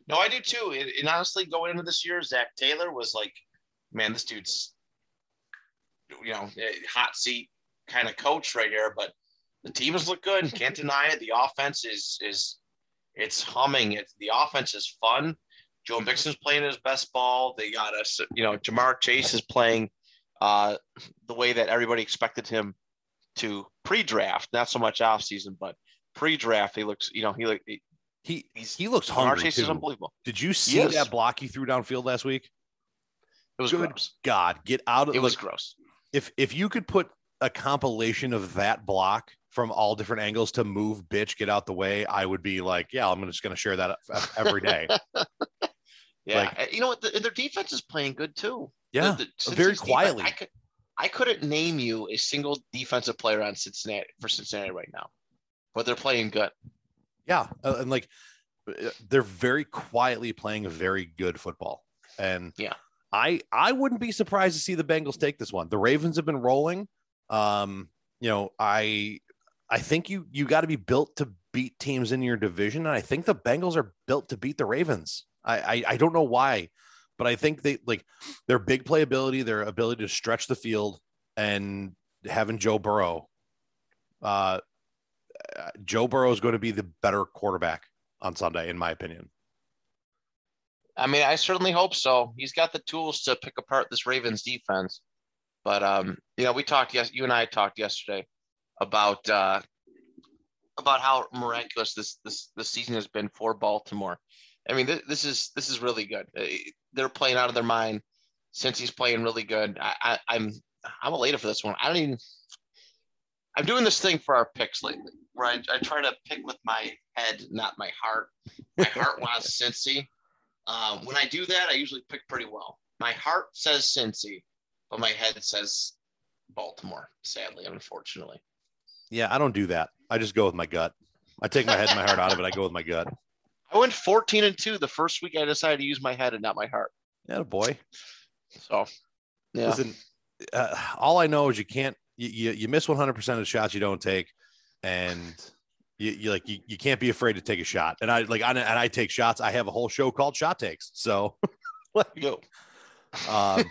No, I do too. And, and honestly, going into this year, Zach Taylor was like, man, this dude's, you know, hot seat kind of coach right here. But the team has looked good. Can't deny it. The offense is is it's humming. It's the offense is fun. Joe Mixon's playing his best ball. They got us. You know, Jamar Chase is playing uh, the way that everybody expected him to pre-draft, not so much off-season, but pre-draft, he looks, you know, he like he he, he looks hungry. Chase is unbelievable. Did you see that block he threw downfield last week? It was good. Gross. God, get out of it. Like, was gross. If if you could put a compilation of that block from all different angles to move, bitch, get out the way, I would be like, yeah, I'm just going to share that every day. Yeah, like, you know what? The, their defense is playing good too. Yeah, the, the, very quietly. Defense, I, could, I couldn't name you a single defensive player on Cincinnati for Cincinnati right now, but they're playing good. Yeah, uh, and like they're very quietly playing very good football. And yeah, I I wouldn't be surprised to see the Bengals take this one. The Ravens have been rolling. Um, you know, I I think you you got to be built to beat teams in your division, and I think the Bengals are built to beat the Ravens. I, I I don't know why, but I think they like their big playability, their ability to stretch the field, and having Joe Burrow. Uh, Joe Burrow is going to be the better quarterback on Sunday, in my opinion. I mean, I certainly hope so. He's got the tools to pick apart this Ravens defense, but um, you know, we talked yes, you and I talked yesterday about uh, about how miraculous this this this season has been for Baltimore. I mean, th- this is this is really good. They're playing out of their mind. Since he's playing really good, I, I, I'm I'm elated for this one. I don't even. I'm doing this thing for our picks lately, where I, I try to pick with my head, not my heart. My heart wants Cincy. Um, when I do that, I usually pick pretty well. My heart says Cincy, but my head says Baltimore. Sadly, unfortunately. Yeah, I don't do that. I just go with my gut. I take my head and my heart out of it. I go with my gut. I went fourteen and two the first week I decided to use my head and not my heart. Yeah, boy. So, yeah. Listen, uh, all I know is you can't, you, you, you miss one hundred percent of the shots you don't take, and you, you like, you, you can't be afraid to take a shot. And I like, I, and I take shots. I have a whole show called Shot Takes. So, like, yo. Um,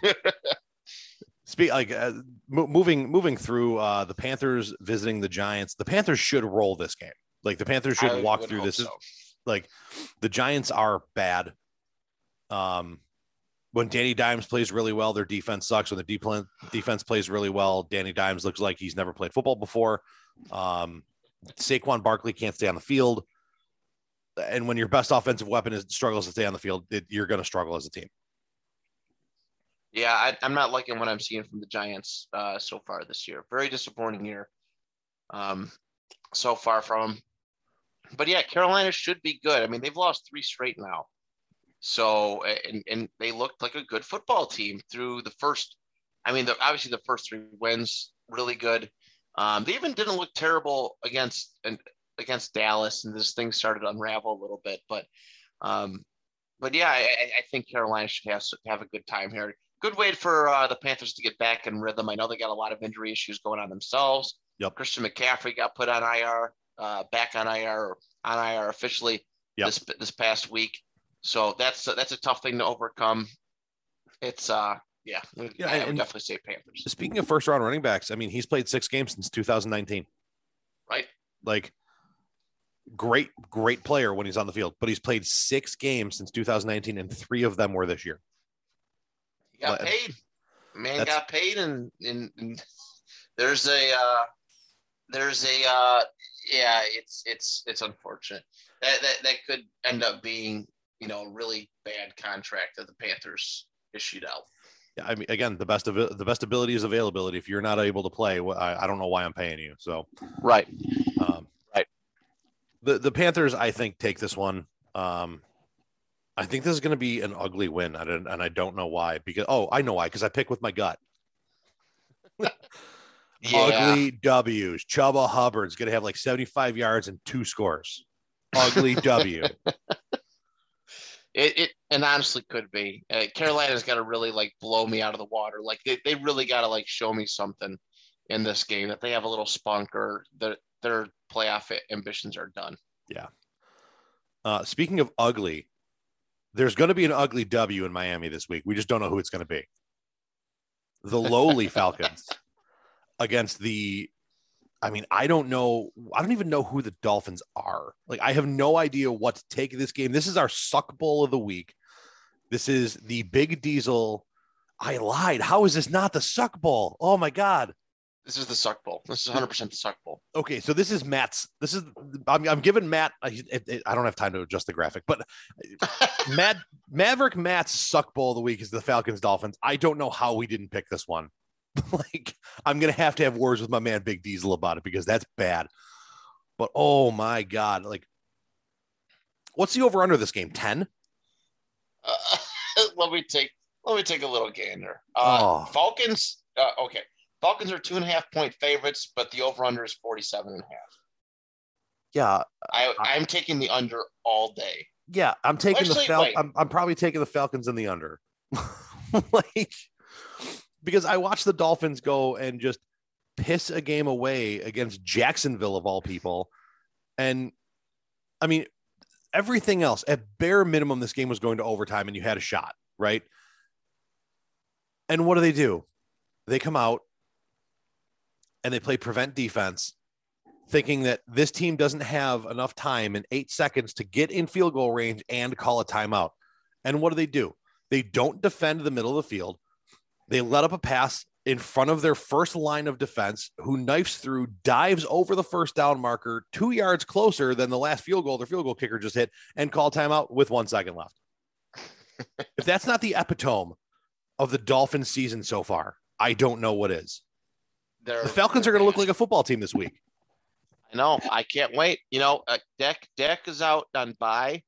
speak like uh, mo- moving, moving through uh, the Panthers visiting the Giants. The Panthers should roll this game. Like the Panthers should I walk through this. So. Like the Giants are bad. Um, when Danny Dimes plays really well, their defense sucks. When the deep plan- defense plays really well, Danny Dimes looks like he's never played football before. Um, Saquon Barkley can't stay on the field. And when your best offensive weapon is struggles to stay on the field, it, you're going to struggle as a team. Yeah. I, I'm not liking what I'm seeing from the Giants uh, so far this year. Very disappointing year um, so far from them. But yeah, Carolina should be good. I mean, they've lost three straight now. So, and and they looked like a good football team through the first, I mean, the, obviously the first three wins, really good. Um, they even didn't look terrible against and against Dallas, and this thing started to unravel a little bit. But, um, but yeah, I, I think Carolina should have, have a good time here. Good way for uh, the Panthers to get back in rhythm. I know they got a lot of injury issues going on themselves. Yep. Christian McCaffrey got put on I R. Uh, back on I R on I R officially yep. this this past week, so that's that's a tough thing to overcome. It's uh yeah, yeah I would definitely say Panthers. Speaking of first round running backs, I mean he's played six games since two thousand nineteen, right? Like great great player when he's on the field, but he's played six games since two thousand nineteen, and three of them were this year. He got like, paid, man got paid, and, and, and there's a uh, there's a. Uh, Yeah, it's it's it's unfortunate. That, that that could end up being, you know, a really bad contract that the Panthers issued out. Yeah, I mean, again, the best of the best ability is availability. If you're not able to play, I, I don't know why I'm paying you. So right, um, right. The the Panthers, I think, take this one. Um, I think this is going to be an ugly win, I don't, and I don't know why. Because oh, I know why. Because I pick with my gut. Yeah. Ugly W's. Chubba Hubbard's going to have like seventy-five yards and two scores. Ugly W. It, it and honestly could be. Uh, Carolina's got to really like blow me out of the water. Like they, they really got to like show me something in this game that they have a little spunk or their their playoff ambitions are done. Yeah. Uh, speaking of ugly, there's going to be an ugly W in Miami this week. We just don't know who it's going to be. The lowly Falcons. Against the, I mean, I don't know. I don't even know who the Dolphins are. Like, I have no idea what to take of this game. This is our suck bowl of the week. This is the Big Diesel I lied. How is this not the Suck Bowl? Oh my God. This is the Suck Bowl. This is one hundred percent the Suck Bowl. Okay, so this is Matt's. This is I'm, I'm giving Matt. I, I don't have time to adjust the graphic, but Matt Maverick Matt's Suck Bowl of the week is the Falcons Dolphins. I don't know how we didn't pick this one. Like, I'm gonna have to have words with my man Big Diesel about it because that's bad. But oh my God, like, what's the over under this game? ten. Uh, let me take. Let me take a little gander. Uh, oh. Falcons. Uh, okay. Falcons are two and a half point favorites, but the over-under is forty-seven and a half. Yeah. I, I'm taking the under all day. Yeah. I'm taking Actually, the Falcons. I'm, I'm probably taking the Falcons in the under. Like, because I watched the Dolphins go and just piss a game away against Jacksonville of all people. And I mean, everything else at bare minimum, this game was going to overtime and you had a shot, right? And what do they do? They come out and they play prevent defense, thinking that this team doesn't have enough time in eight seconds to get in field goal range and call a timeout. And what do they do? They don't defend the middle of the field. They let up a pass in front of their first line of defense, who knifes through, dives over the first down marker, two yards closer than the last field goal their field goal kicker just hit, and call timeout with one second left. If that's not the epitome of the Dolphins season so far, I don't know what is. They're, the Falcons are going to look like a football team this week. I know. I can't wait. You know, uh, Dak, Dak is out on bye,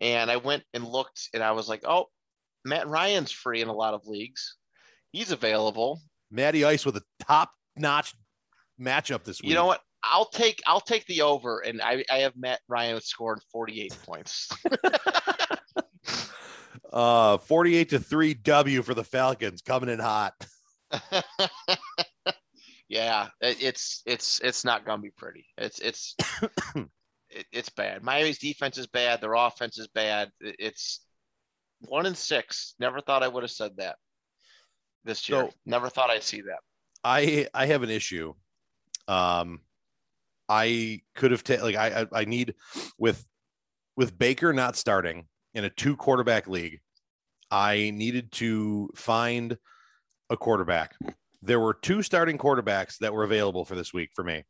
and I went and looked, and I was like, oh, Matt Ryan's free in a lot of leagues. He's available. Matty Ice with a top-notch matchup this week. You know what? I'll take I'll take the over, and I, I have Matt Ryan scoring forty-eight points. uh, forty-eight to three W for the Falcons, coming in hot. Yeah, it's it's it's not gonna be pretty. It's it's it, it's bad. Miami's defense is bad. Their offense is bad. It's one and six. Never thought I would have said that this year. So, never thought I'd see that. I I have an issue. Um, I could have ta- like I, I I need with with Baker not starting in a two quarterback league. I needed to find a quarterback. There were two starting quarterbacks that were available for this week for me.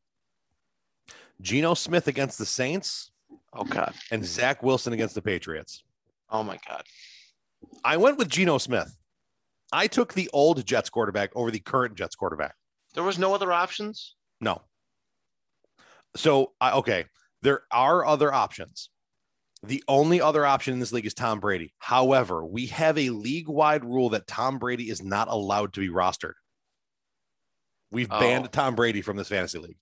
Geno Smith against the Saints. Oh, God. And Zach Wilson against the Patriots. Oh, my God. I went with Geno Smith. I took the old Jets quarterback over the current Jets quarterback. There was no other options? No. So, I, okay, there are other options. The only other option in this league is Tom Brady. However, we have a league-wide rule that Tom Brady is not allowed to be rostered. We've banned oh. Tom Brady from this fantasy league.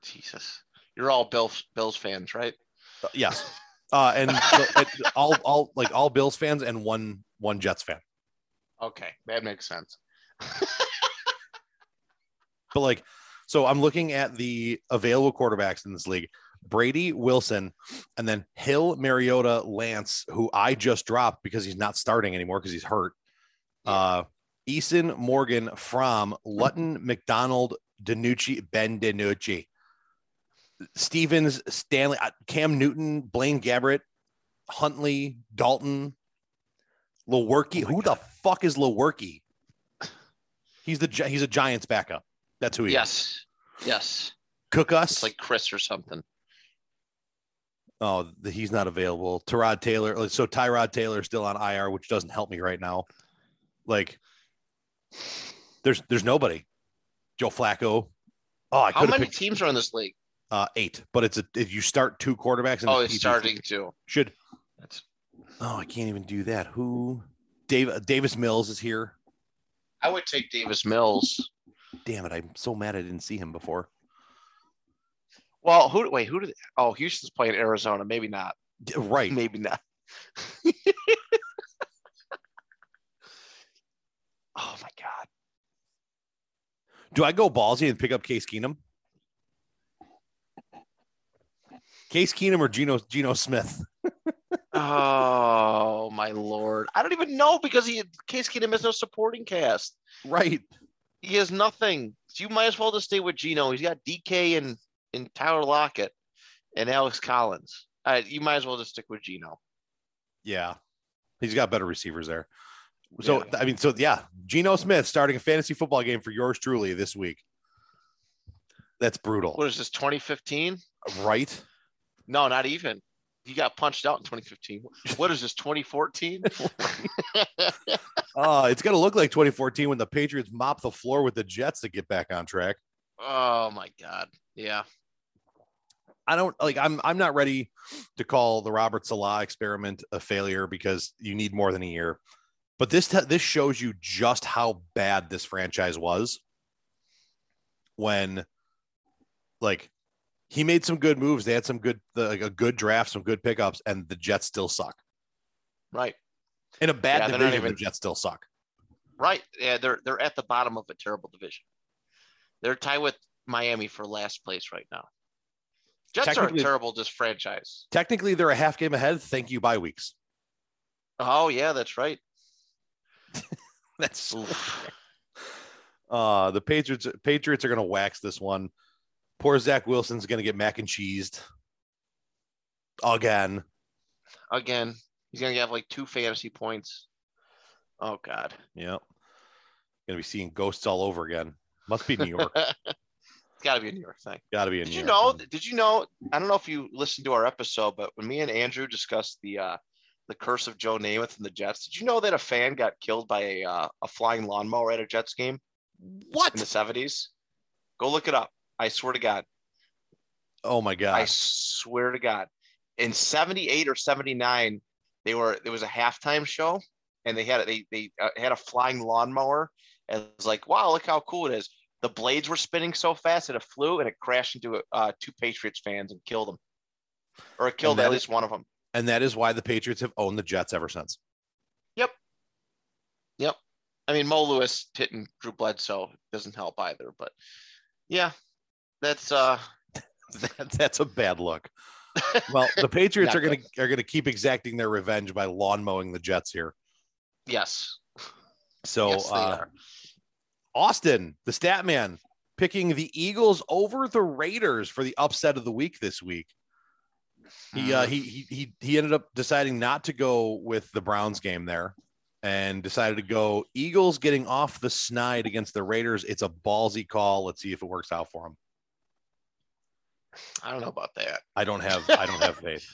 Jesus. You're all Bills, Bills fans, right? Uh, yes. Uh, and all, all like all Bills fans and one, one Jets fan. Okay. That makes sense. But like, so I'm looking at the available quarterbacks in this league, Brady, Wilson, and then Hill, Mariota, Lance, who I just dropped because he's not starting anymore. Cause he's hurt. Yeah. Uh, Eason, Morgan, Fromm, Lutton, McDonald, DiNucci, Ben DiNucci, Stevens, Stanley, Cam Newton, Blaine Gabbert, Huntley, Dalton, Lewerke. Oh who God. The fuck is Lewerke? He's the he's a Giants backup. That's who he yes. is. Yes, yes. Cook us it's like Chris or something. Oh, he's not available. Tyrod Taylor. So Tyrod Taylor is still on I R, which doesn't help me right now. Like. There's there's nobody. Joe Flacco. Oh, I how many picked, teams are in this league? Uh, eight. But it's a if you start two quarterbacks. And oh, it's starting two. Should. That's. Oh, I can't even do that. Who? Dave Davis Mills is here. I would take Davis Mills. Damn it! I'm so mad I didn't see him before. Well, who? Wait, who did? Oh, Houston's playing Arizona. Maybe not. Right. Maybe not. Oh my God. Do I go ballsy and pick up Case Keenum? Case Keenum or Geno Geno Smith? Oh my Lord. I don't even know because he Case Keenum has no supporting cast. Right. He has nothing. So you might as well just stay with Geno. He's got D K and, and Tyler Lockett and Alex Collins. All right, you might as well just stick with Geno. Yeah. He's got better receivers there. So, yeah. I mean, so yeah, Geno Smith starting a fantasy football game for yours truly this week. That's brutal. What is this, twenty fifteen? Right? No, not even. He got punched out in twenty fifteen. What is this, twenty fourteen? uh, it's going to look like twenty fourteen when the Patriots mop the floor with the Jets to get back on track. Oh, my God. Yeah. I don't like I'm I'm not ready to call the Robert Salah experiment a failure because you need more than a year. But this this shows you just how bad this franchise was when, like, he made some good moves. They had some good like a good draft, some good pickups, and the Jets still suck. Right. In a bad yeah, division, even, the Jets still suck. Right. Yeah, they're they're at the bottom of a terrible division. They're tied with Miami for last place right now. Jets are a terrible disfranchise. Technically, they're a half game ahead. Thank you, bye weeks. Oh, yeah, that's right. That's uh, the Patriots. Patriots are going to wax this one. Poor Zach Wilson's going to get mac and cheesed again. Again, he's going to have like two fantasy points. Oh, God. Yeah. Going to be seeing ghosts all over again. Must be New York. Got to be a New York thing. Got to be a New York. Did you know? Did you know? I don't know if you listened to our episode, but when me and Andrew discussed the uh, the curse of Joe Namath and the Jets, did you know that a fan got killed by a uh, a flying lawnmower at a Jets game? What? In the seventies? Go look it up. I swear to God. Oh my God! I swear to God. In seventy-eight or seventy-nine, they were there was a halftime show, and they had they they had a flying lawnmower, and it was like, wow, look how cool it is. The blades were spinning so fast that it flew and it crashed into uh, two Patriots fans and killed them, or it killed at least one of them. And that is why the Patriots have owned the Jets ever since. Yep. Yep. I mean, Mo Lewis hitting Drew Bledsoe doesn't help either, but yeah, that's uh, that, that's a bad look. Well, the Patriots are going to are going to keep exacting their revenge by lawn mowing the Jets here. Yes. So. Yes, they uh, are. Austin, the stat man, picking the Eagles over the Raiders for the upset of the week this week. He uh, he he he ended up deciding not to go with the Browns game there and decided to go Eagles getting off the snide against the Raiders. It's a ballsy call. Let's see if it works out for him. I don't know about that. I don't have I don't have faith.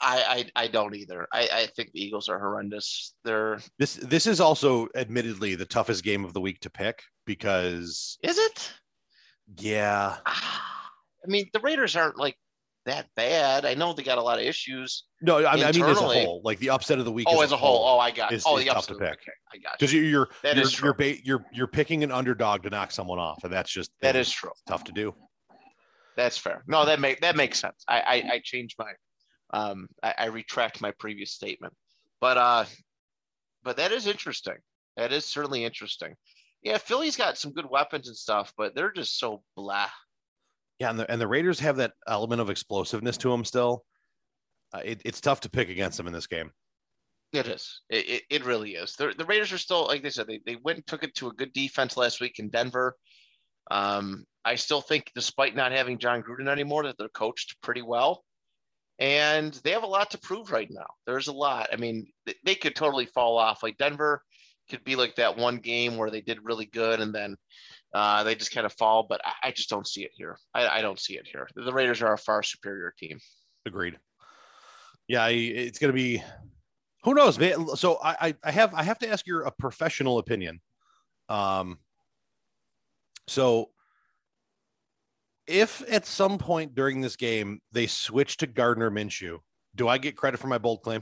I, I I don't either. I, I think the Eagles are horrendous. They're this this is also admittedly the toughest game of the week to pick because is it? Yeah. I mean, the Raiders aren't like that bad. I know they got a lot of issues. No, I mean, I mean as a whole, like the upset of the week. Oh, as a whole. whole. Oh, I got. Is, oh, the upset. Tough to pick. Okay, I got. Because you. you're you're you're, you're, ba- you're you're picking an underdog to knock someone off, and that's just that is true. Tough to do. That's fair. No, that make that makes sense. I I, I changed my. Um, I, I retract my previous statement, but, uh, but that is interesting. That is certainly interesting. Yeah. Philly's got some good weapons and stuff, but they're just so blah. Yeah. And the, and the Raiders have that element of explosiveness to them still. Uh, it, it's tough to pick against them in this game. It is. It, it, it really is. They're, the Raiders are still, like they said, they, they went and took it to a good defense last week in Denver. Um, I still think despite not having John Gruden anymore, that they're coached pretty well. And they have a lot to prove right now. There's a lot. I mean, they could totally fall off. Like Denver could be like that one game where they did really good and then uh, they just kind of fall. But I, I just don't see it here. I, I don't see it here. The Raiders are a far superior team. Agreed. Yeah, it's going to be – who knows, man? So I, I have I have to ask your a professional opinion. Um. So – if at some point during this game they switch to Gardner Minshew, do I get credit for my bold claim?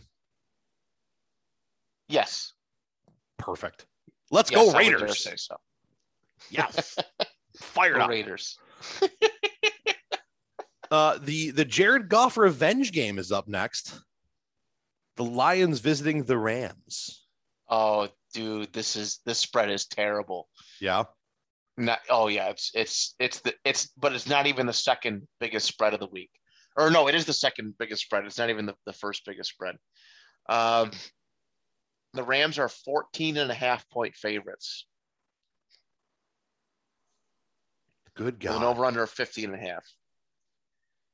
Yes. Perfect. Let's yes, go Raiders. I would dare say so. Yes. Fired up. Raiders. uh, the the Jared Goff revenge game is up next. The Lions visiting the Rams. Oh, dude, this is this spread is terrible. Yeah. Not, oh yeah, it's it's it's the it's but it's not even the second biggest spread of the week, or no, it is the second biggest spread. It's not even the, the first biggest spread. Um, the Rams are fourteen and a half point favorites. Good God, an over under fifty and a half.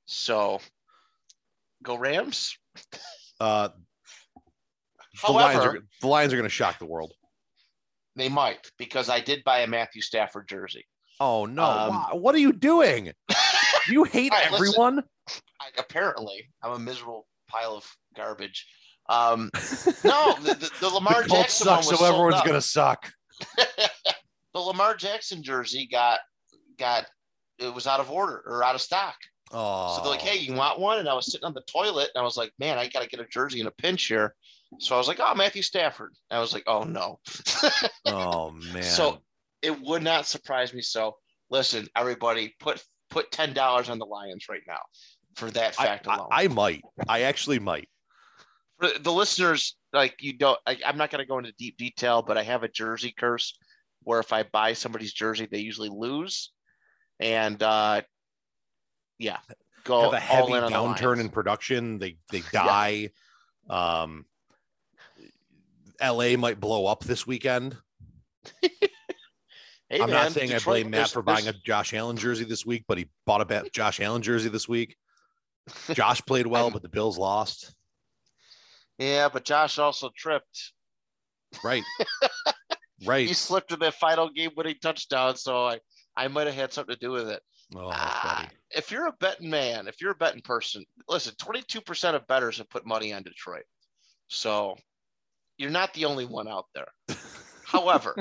So, go Rams. Uh, the However, Lions are the Lions are going to shock the world. They might, because I did buy a Matthew Stafford jersey. Oh, no. Um, wow. What are you doing? Do you hate right, everyone? I, apparently, I'm a miserable pile of garbage. Um, no, the, the, the Lamar the Jackson sucks, one was so everyone's going to suck. The Lamar Jackson jersey got, got, it was out of order or out of stock. Oh. So they're like, hey, you want one? And I was sitting on the toilet and I was like, man, I got to get a jersey in a pinch here. So I was like, oh, Matthew Stafford. And I was like, oh, no. Oh, man. So it would not surprise me. So listen, everybody, put put ten dollars on the Lions right now for that fact I, alone. I, I might. I actually might. For the listeners, like, you don't, I, I'm not going to go into deep detail, but I have a jersey curse where if I buy somebody's jersey, they usually lose. And, uh, yeah, go have a heavy in downturn in production. They, they die. Yeah. Um, L A might blow up this weekend. Hey, I'm man, not saying Detroit, I blame Matt for buying a Josh Allen jersey this week, but he bought a bat Josh Allen jersey this week. Josh played well, but the Bills lost. Yeah, but Josh also tripped. Right. Right. He slipped in that final game-winning touchdown, so I, I might have had something to do with it. Oh, ah, if you're a betting man, if you're a betting person, listen, twenty-two percent of bettors have put money on Detroit. So you're not the only one out there. However,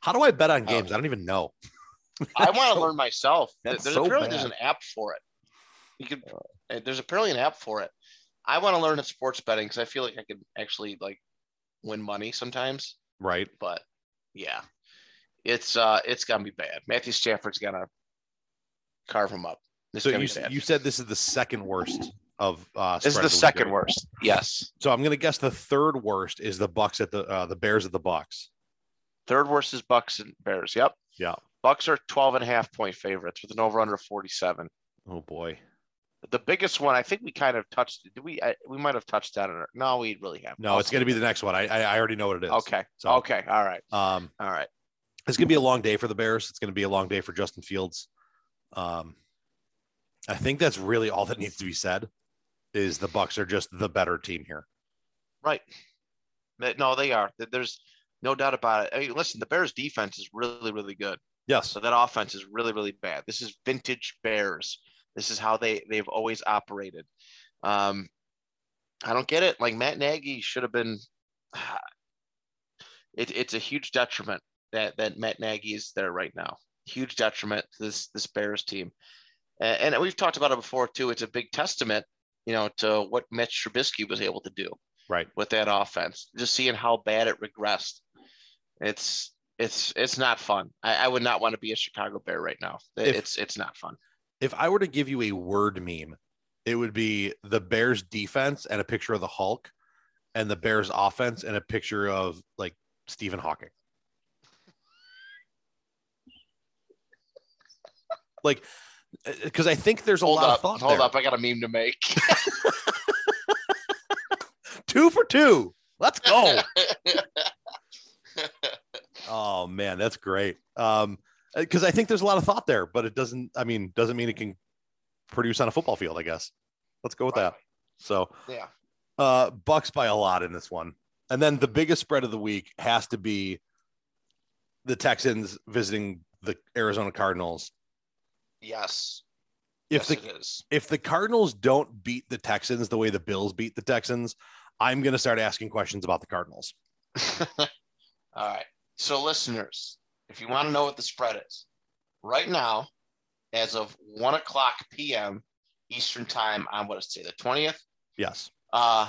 how do I bet on games? Um, I don't even know. I want to so, learn myself. There's so apparently bad. There's an app for it. You could. There's apparently an app for it. I want to learn at sports betting because I feel like I could actually like win money sometimes. Right. But yeah, it's uh, it's gonna be bad. Matthew Stafford's gonna carve him up. This so you, you said this is the second worst. Of uh, this is the second weekend. Worst. Yes. So I'm going to guess the third worst is the Bucks at the uh, the Bears at the Bucks. Third worst is Bucks and Bears. Yep. Yeah. Bucks are twelve and a half point favorites with an over under forty-seven. Oh boy. The biggest one, I think we kind of touched. Did we? I, we might have touched that. Or, no, we really haven't. No, it's going to be the next one. I, I I already know what it is. Okay. So, okay. All right. Um. All right. It's going to be a long day for the Bears. It's going to be a long day for Justin Fields. Um. I think that's really all that needs to be said. Is the Bucks are just the better team here. Right. No, they are. There's no doubt about it. I mean, listen, the Bears defense is really, really good. Yes. So that offense is really, really bad. This is vintage Bears. This is how they, they've always operated. Um, I don't get it. Like Matt Nagy should have been, it, it's a huge detriment that, that Matt Nagy is there right now. Huge detriment to this, this Bears team. And, and we've talked about it before too. It's a big testament, you know, to what Mitch Trubisky was able to do right with that offense, just seeing how bad it regressed. It's, it's, it's not fun. I, I would not want to be a Chicago Bear right now. If, it's, it's not fun. If I were to give you a word meme, it would be the Bears defense and a picture of the Hulk and the Bears offense and a picture of like Stephen Hawking. Like, because I think there's a hold lot up, of thought Hold there. up, I got a meme to make. Two for two. Let's go. Oh, man, that's great. Um, because I think there's a lot of thought there, but it doesn't, I mean, doesn't mean it can produce on a football field, I guess. Let's go with right. that. So, yeah. Uh, Bucks by a lot in this one. And then the biggest spread of the week has to be the Texans visiting the Arizona Cardinals. Yes. If yes, the it is. If the Cardinals don't beat the Texans the way the Bills beat the Texans, I'm going to start asking questions about the Cardinals. All right. So, listeners, if you want to know what the spread is, right now, as of one o'clock p m. Eastern time on what is today, the twentieth? Yes. Uh,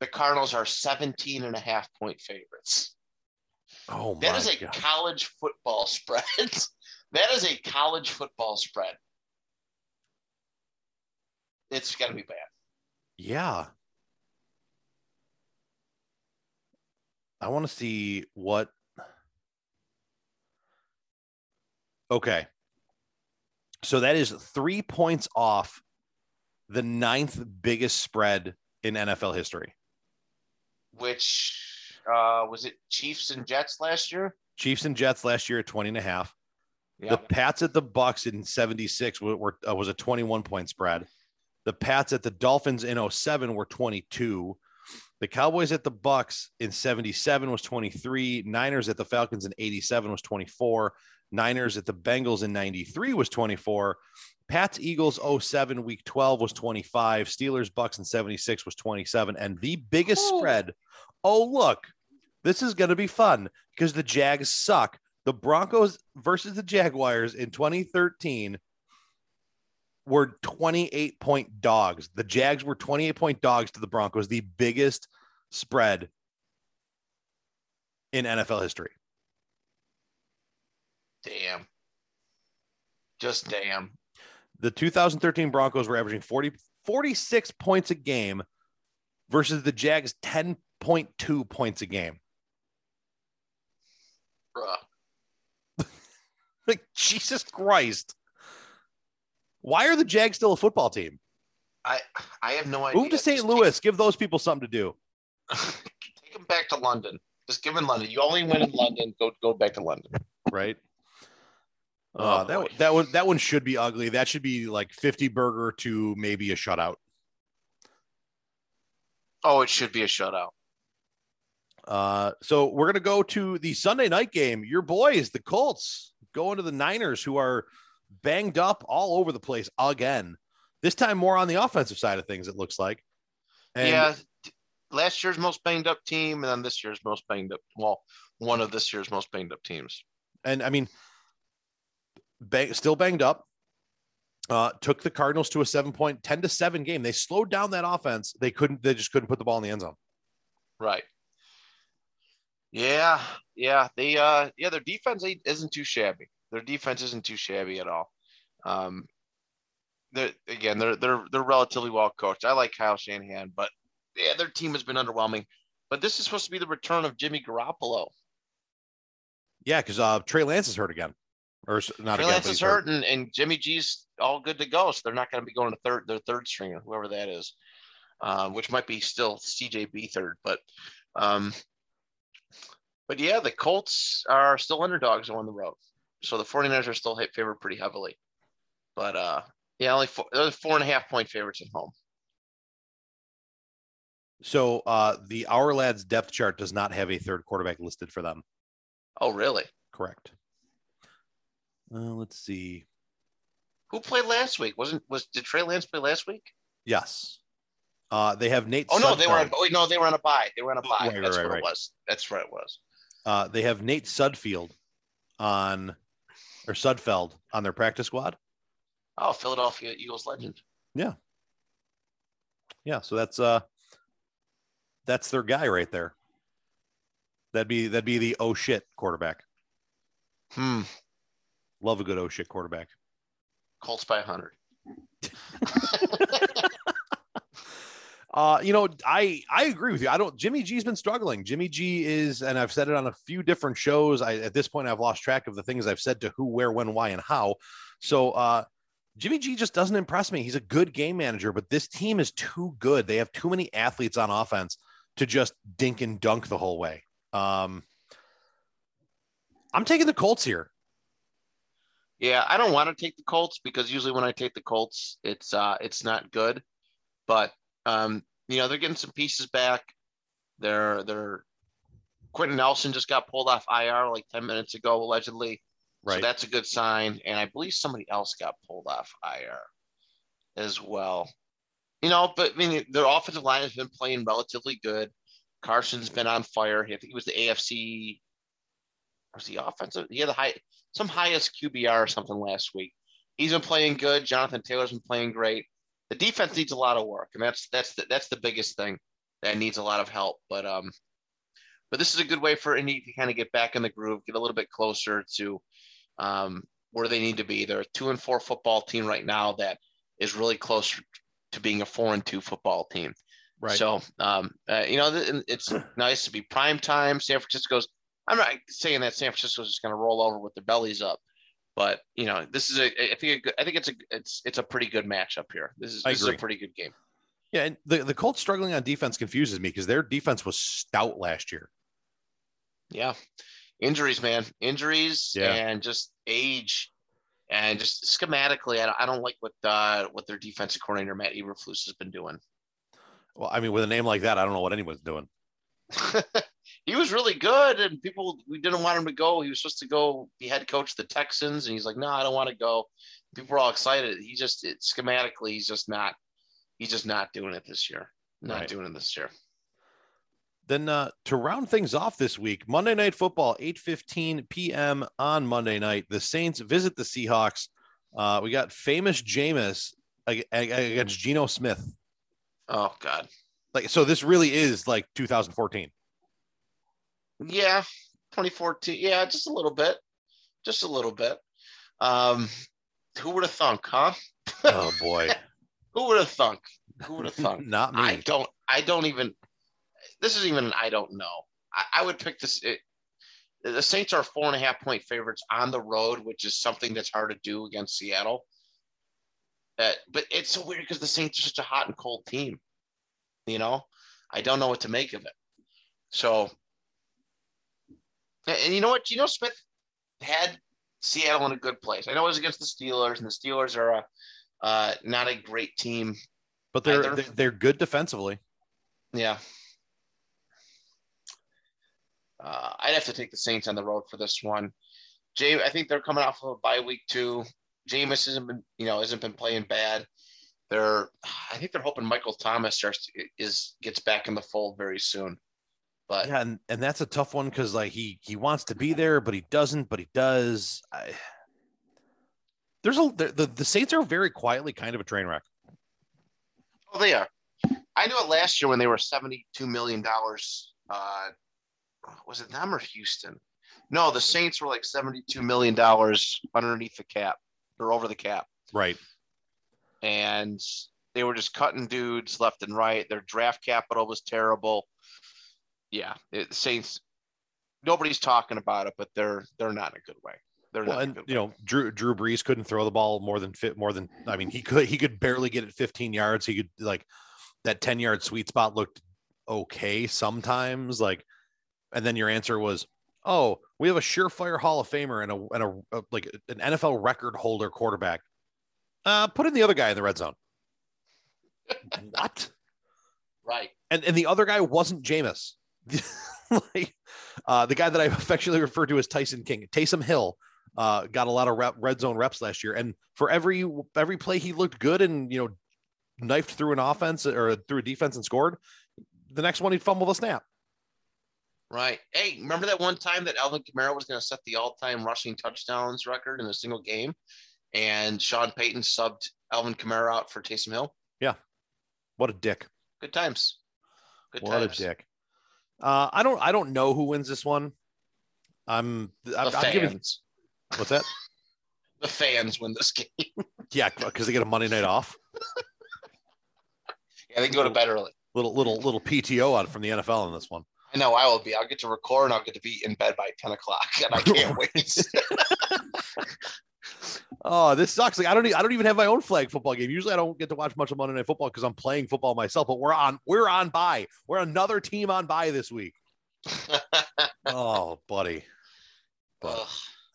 the Cardinals are seventeen and a half point favorites. Oh, my That is a God. college football spread. That is a college football spread. It's going to be bad. Yeah. I want to see what. Okay. So that is three points off the ninth biggest spread in N F L history. Which uh, was it Chiefs and Jets last year? Chiefs and Jets last year at twenty and a half. The Pats at the Bucks in seventy-six were, were, uh, was a twenty-one point spread. The Pats at the Dolphins in oh seven were twenty-two. The Cowboys at the Bucks in seventy-seven was twenty-three. Niners at the Falcons in eighty-seven was twenty-four. Niners at the Bengals in ninety-three was twenty-four. Pats Eagles oh seven week twelve was twenty-five. Steelers Bucks in seventy-six was twenty-seven. And the biggest oh. spread. Oh, look, this is going to be fun because the Jags suck. The Broncos versus the Jaguars in twenty thirteen were twenty-eight point dogs. The Jags were twenty-eight point dogs to the Broncos, the biggest spread in N F L history. Damn. Just damn. The two thousand thirteen Broncos were averaging forty, forty-six points a game versus the Jags ten point two points a game. Bruh. Like, Jesus Christ. Why are the Jags still a football team? I, I have no idea. Move to Saint Louis. Give those people something to do. Take them back to London. Just give them London. You only win in London. Go go back to London. Right. Oh, uh, that that one that one should be ugly. That should be like fifty burger to maybe a shutout. Oh, it should be a shutout. Uh, so we're gonna go to the Sunday night game. Your boys, the Colts, going to the Niners, who are banged up all over the place again. This time more on the offensive side of things, it looks like. And yeah, last year's most banged up team, and then this year's most banged up. Well, one of this year's most banged up teams. And I mean. Bang, still banged up, uh, took the Cardinals to a seven-point, ten to seven game. They slowed down that offense. They couldn't. They just couldn't put the ball in the end zone. Right. Yeah, yeah. They, uh, yeah. Their defense isn't too shabby. Their defense isn't too shabby at all. Um, they're, again, they're they're they're relatively well coached. I like Kyle Shanahan, but yeah, their team has been underwhelming. But this is supposed to be the return of Jimmy Garoppolo. Yeah, because uh, Trey Lance is hurt again. Or not Trey Lance is hurt, and, and Jimmy G's all good to go, so they're not going to be going to third, their third stringer, whoever that is, uh, which might be still C J B third. But, um, but yeah, the Colts are still underdogs on the road, so the 49ers are still hit favored pretty heavily. But uh, yeah, only four, they're four and a half point favorites at home. So uh, the Our Lads depth chart does not have a third quarterback listed for them. Oh, really? Correct. Uh, let's see. Who played last week? Wasn't was did Trey Lance play last week? Yes. Uh, they have Nate. Oh Sudfeld. no, they were. On, oh no, they were on a bye. They were on a bye. Right, That's right, what right. it was. That's what it was. Uh, they have Nate Sudfeld on, or Sudfeld on their practice squad. Oh, Philadelphia Eagles legend. Yeah. Yeah. So that's uh, that's their guy right there. That'd be that'd be the oh shit quarterback. Hmm. Love a good oh shit quarterback. Colts by one hundred. uh, you know, I I agree with you. I don't. Jimmy G's been struggling. Jimmy G is, and I've said it on a few different shows. I at this point I've lost track of the things I've said to who, where, when, why, and how. So uh, Jimmy G just doesn't impress me. He's a good game manager, but this team is too good. They have too many athletes on offense to just dink and dunk the whole way. Um, I'm taking the Colts here. Yeah, I don't want to take the Colts because usually when I take the Colts, it's uh, it's not good. But um, you know, they're getting some pieces back. They're they're Quentin Nelson just got pulled off I R like ten minutes ago allegedly, right? So that's a good sign. And I believe somebody else got pulled off I R as well. You know, but I mean, their offensive line has been playing relatively good. Carson's been on fire. I think he was the A F C. Was the offensive? He had the high. Some highest Q B R or something last week. He's been playing good. Jonathan Taylor's been playing great. The defense needs a lot of work, and that's that's the, that's the biggest thing that needs a lot of help. But um, but this is a good way for Indy to kind of get back in the groove, get a little bit closer to um, where they need to be. They're a two and four football team right now that is really close to being a four and two football team. Right. So um, uh, you know, it's nice to be prime time. San Francisco's. I'm not saying that San Francisco is just going to roll over with their bellies up, but you know, this is a, I think, a, I think it's a, it's, it's a pretty good matchup here. This is, this is a pretty good game. Yeah. And the, the Colts struggling on defense confuses me because their defense was stout last year. Yeah. Injuries, man, injuries yeah. and just age and just schematically. I don't, I don't like what, uh, what their defensive coordinator, Matt Eberflus, has been doing. Well, I mean, with a name like that, I don't know what anyone's doing. He was really good, and people, we didn't want him to go. He was supposed to go be head coach of the Texans, and he's like, no, I don't want to go. People were all excited. He just, it, schematically, he's just not, he's just not doing it this year. Not right. doing it this year. Then uh, to round things off this week, Monday Night Football, eight fifteen p.m. on Monday night, the Saints visit the Seahawks. Uh, we got famous Jameis against Geno Smith. Oh God. Like, so this really is like two thousand fourteen. Yeah. twenty fourteen. Yeah. Just a little bit, just a little bit. Um, who would have thunk, huh? Oh boy. Who would have thunk? Who would have thunk? Not me. I don't, I don't even, this is even, an I don't know. I, I would pick this. It, the Saints are four and a half point favorites on the road, which is something that's hard to do against Seattle. Uh, but it's so weird because the Saints are such a hot and cold team. You know, I don't know what to make of it. So, and, and you know what? Geno Smith had Seattle in a good place. I know it was against the Steelers, and the Steelers are a, uh, not a great team. But they're either. they're good defensively. Yeah. Uh, I'd have to take the Saints on the road for this one. Jay, I think they're coming off of a bye week too. Jameis hasn't been, you know, hasn't been playing bad. They're, I think they're hoping Michael Thomas starts to, is gets back in the fold very soon. But yeah, and, and that's a tough one because like he he wants to be there, but he doesn't. But he does. I, there's a the the Saints are very quietly kind of a train wreck. Oh, they are. I knew it last year when they were seventy-two million dollars. Uh, was it them or Houston? No, the Saints were like seventy-two million dollars underneath the cap or over the cap. Right. And they were just cutting dudes left and right. Their draft capital was terrible. Yeah. It, the Saints, nobody's talking about it, but they're, they're not in a good way. They're well, not and, you know, Drew, Drew Brees couldn't throw the ball more than fit more than, I mean, he could, he could barely get it fifteen yards. He could like that ten yard sweet spot looked okay sometimes. Like, and then your answer was, oh, we have a surefire Hall of Famer and a, and a, a like an N F L record holder quarterback. Uh, put in the other guy in the red zone. What? Right. And and the other guy wasn't Jameis. Like, uh, the guy that I affectionately refer to as Tyson King, Taysom Hill, uh, got a lot of rep, red zone reps last year. And for every, every play, he looked good and, you know, knifed through an offense or through a defense and scored. The next one, he'd fumble the snap. Right. Hey, remember that one time that Alvin Kamara was going to set the all-time rushing touchdowns record in a single game, and Sean Payton subbed Alvin Kamara out for Taysom Hill? Yeah. What a dick. Good times. Good what times. What a dick. Uh, I don't. I don't know who wins this one. I'm. I'm, the I'm giving. What's that? The fans win this game. Yeah, because they get a Monday night off. Yeah, they can go to bed early. Little little little P T O out from the N F L on this one. I know I will be. I'll get to record and I'll get to be in bed by ten o'clock and I can't wait. Oh, this sucks. Like I don't, I don't even have my own flag football game. Usually I don't get to watch much of Monday Night Football because I'm playing football myself, but we're on, we're on bye. We're another team on bye this week. Oh, buddy. But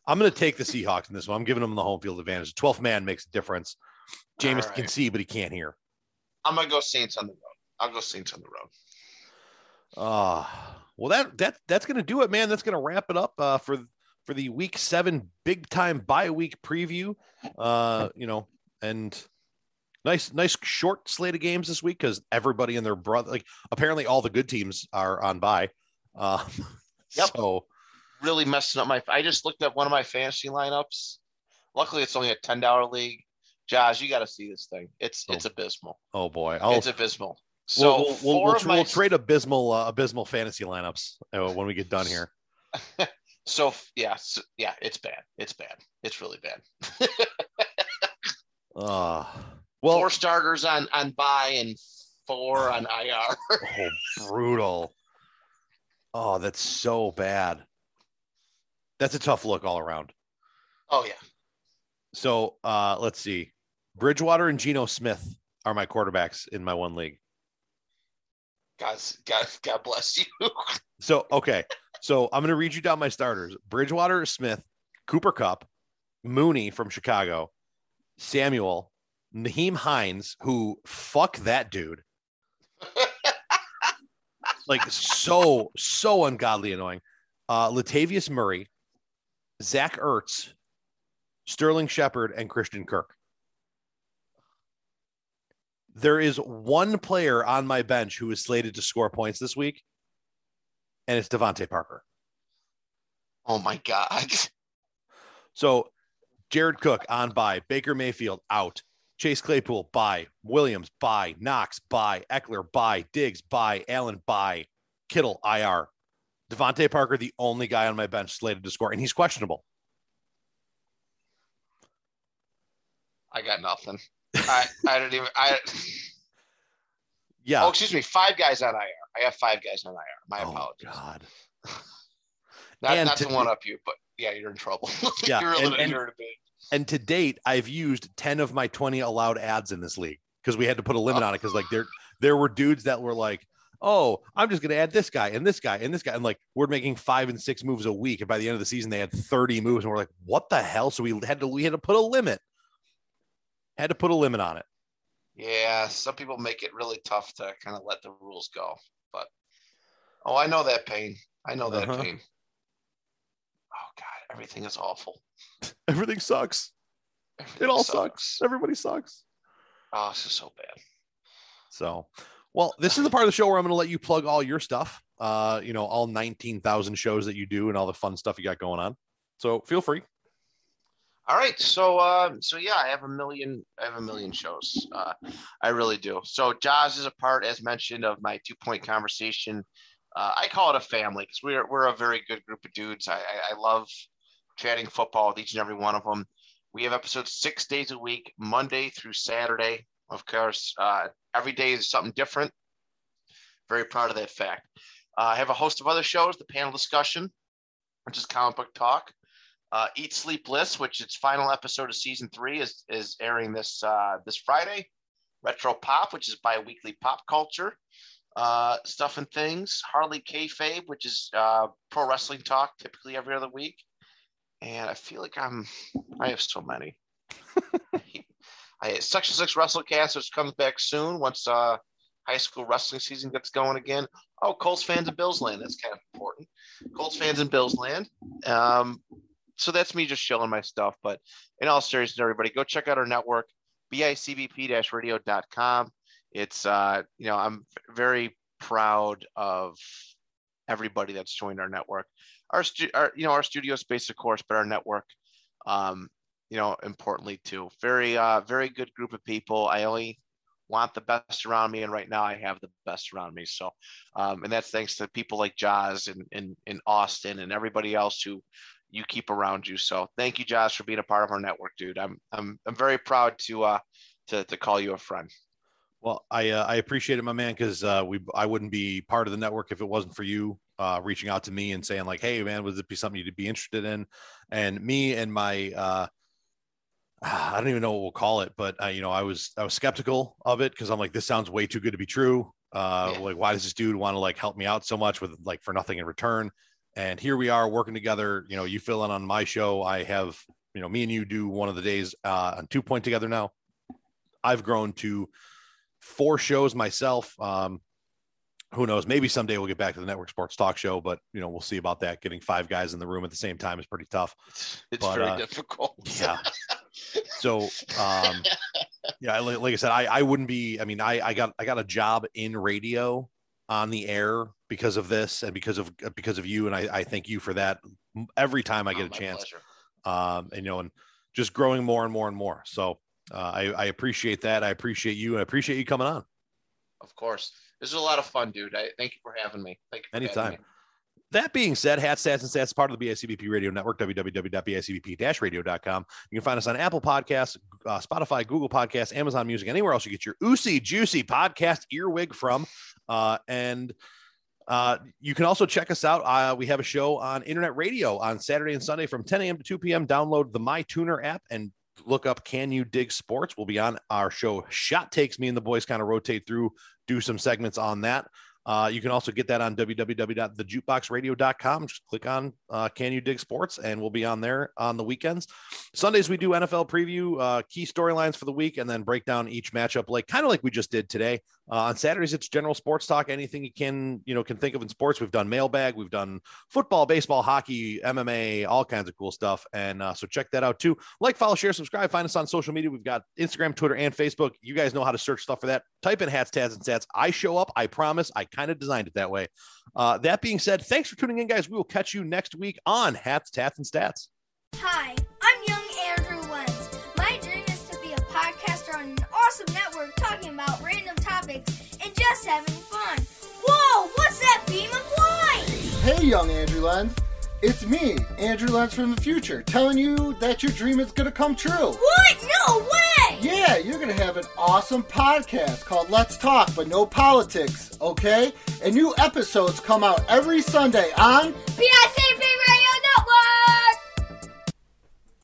I'm going to take the Seahawks in this one. I'm giving them the home field advantage. The twelfth man makes a difference. Jameis right. can see, but he can't hear. I'm going to go Saints on the road. I'll go Saints on the road. Uh, well, that, that, that's going to do it, man. That's going to wrap it up, uh, for, for the week seven, big time bye week preview, uh, you know, and nice, nice short slate of games this week. Cause everybody and their brother, like apparently all the good teams are on bye. Um, yep. So really messing up my, I just looked up one of my fantasy lineups. Luckily it's only a ten dollar league. Josh, you got to see this thing. It's, oh. it's abysmal. Oh boy. I'll... It's abysmal. So we'll, we'll, we'll, my... we'll trade abysmal, uh, abysmal fantasy lineups uh, when we get done here. so yeah, so, yeah, it's bad. It's bad. It's really bad. uh, well, four starters on, on bye and four on I R. Oh, brutal. Oh, that's so bad. That's a tough look all around. Oh yeah. So uh, let's see. Bridgewater and Geno Smith are my quarterbacks in my one league. God, God, God bless you. So, okay. So I'm going to read you down my starters. Bridgewater, Smith, Cooper Kupp, Mooney from Chicago, Samuel, Naheem Hines, who fuck that dude. Like, so, so ungodly annoying. Uh, Latavius Murray, Zach Ertz, Sterling Shepard, and Christian Kirk. There is one player on my bench who is slated to score points this week, and it's Devontae Parker. Oh, my God. So, Jared Cook on bye. Baker Mayfield out. Chase Claypool, bye. Williams, bye. Knox, bye. Eckler, bye. Diggs, bye. Allen, bye. Kittle, I R. Devontae Parker, the only guy on my bench slated to score, and he's questionable. I got nothing. I, I don't even. I. Yeah. Oh, excuse me. Five guys on I R. I have five guys on I R. My oh, apologies. God. Not, not to, to one up you, but yeah, you're in trouble. Yeah, you're a little and, and, and to date, I've used ten of my twenty allowed ads in this league because we had to put a limit oh. on it because like there there were dudes that were like, oh, I'm just going to add this guy and this guy and this guy. And like, we're making five and six moves a week. And by the end of the season, they had thirty moves and we're like, what the hell? So we had to, we had to put a limit, had to put a limit on it. Yeah. Some people make it really tough to kind of let the rules go, but, oh, I know that pain. I know that uh-huh. pain. Oh God, everything is awful. Everything sucks. Everything it all sucks. sucks. Everybody sucks. Oh, this is so bad. So, well, this is the part of the show where I'm going to let you plug all your stuff, uh, you know, all nineteen thousand shows that you do and all the fun stuff you got going on. So feel free. All right. So, um, so yeah, I have a million, I have a million shows. Uh, I really do. So Jaws is a part, as mentioned, of my Two Point Conversation. Uh, I call it a family because we're, we're a very good group of dudes. I, I, I love chatting football with each and every one of them. We have episodes six days a week, Monday through Saturday. Of course, uh, every day is something different. Very proud of that fact. Uh, I have a host of other shows, the Panel Discussion, which is comic book talk. Uh, Eat, Sleep, List, which its final episode of season three is, is airing this uh, this Friday. Retro Pop, which is bi-weekly pop culture, uh, stuff and things. Harley Kayfabe, which is uh, pro wrestling talk, typically every other week. And I feel like I'm, I have so many. I, Section six WrestleCast, which comes back soon once uh, high school wrestling season gets going again. Oh, Colts Fans and Bills Land. That's kind of important. Colts Fans and Bills Land. Um, so that's me just shilling my stuff. But in all seriousness, everybody, go check out our network, B I C B P radio dot com. It's, uh, you know, I'm very proud of everybody that's joined our network. Our, stu- our you know, our studio space, of course, but our network. Um, you know, importantly too, very, uh, very good group of people. I only want the best around me. And right now I have the best around me. So, um, and that's thanks to people like Jaws and, and, and Austin and everybody else who you keep around you. So thank you, Jaws, for being a part of our network, dude. I'm, I'm, I'm very proud to, uh, to, to call you a friend. Well, I, uh, I appreciate it, my man. Cause, uh, we, I wouldn't be part of the network if it wasn't for you, uh, reaching out to me and saying like, hey man, would it be something you'd be interested in? And me and my, uh, I don't even know what we'll call it, but uh, you know, I was, I was skeptical of it. Cause I'm like, this sounds way too good to be true. Uh, yeah. Like, why does this dude want to like help me out so much with like for nothing in return? And here we are working together. You know, you fill in on my show. I have, you know, me and you do one of the days uh, on Two Point together. Now I've grown to four shows myself. Um, who knows, maybe someday we'll get back to the network sports talk show, but you know, we'll see about that. Getting five guys in the room at the same time is pretty tough. It's but, very uh, difficult. Yeah. So, um, yeah, like, like I said, I, I wouldn't be, I mean, I, I got, I got a job in radio on the air because of this and because of, because of you. And I, I thank you for that every time I get oh, a chance, um, and, you know, and just growing more and more and more. So, uh, I, I appreciate that. I appreciate you. I appreciate you coming on. Of course. This is a lot of fun, dude. I thank you for having me. Thank you. For Anytime. Having me. That being said, Hats, Tats, and Stats, part of the B I C B P Radio Network, w w w dot b i c b p dash radio dot com. You can find us on Apple Podcasts, uh, Spotify, Google Podcasts, Amazon Music, anywhere else you get your oozy, juicy podcast earwig from. Uh, and uh, you can also check us out. Uh, we have a show on internet radio on Saturday and Sunday from ten a.m. to two p.m. Download the MyTuner app and look up Can You Dig Sports. We'll be on our show Shot Takes. Me and the boys kind of rotate through, do some segments on that. Uh, you can also get that on w w w dot the jukebox radio dot com. Just click on uh, Can You Dig Sports, and we'll be on there on the weekends. Sundays, we do N F L preview, uh, key storylines for the week, and then break down each matchup, like kind of like we just did today. Uh, on Saturdays, it's general sports talk, anything you can, you know, can think of in sports. We've done mailbag, we've done football, baseball, hockey, M M A, all kinds of cool stuff. And uh, so check that out too. Like, follow, share, subscribe, find us on social media. We've got Instagram, Twitter, and Facebook. You guys know how to search stuff for that. Type in Hats, Tats, and Stats. I show up. I promise. I kind of designed it that way. Uh, that being said, thanks for tuning in, guys. We will catch you next week on Hats, Tats, and Stats. Hi, I'm young Andrew Wentz. My dream is to be a podcaster on an awesome network talking about random topics and just having fun. Whoa, what's that beam of light? Hey, young Andrew Lenz. It's me, Andrew Lenz from the future, telling you that your dream is going to come true. What? No way! Yeah, you're going to have an awesome podcast called Let's Talk But No Politics, okay? And new episodes come out every Sunday on... B I C B P!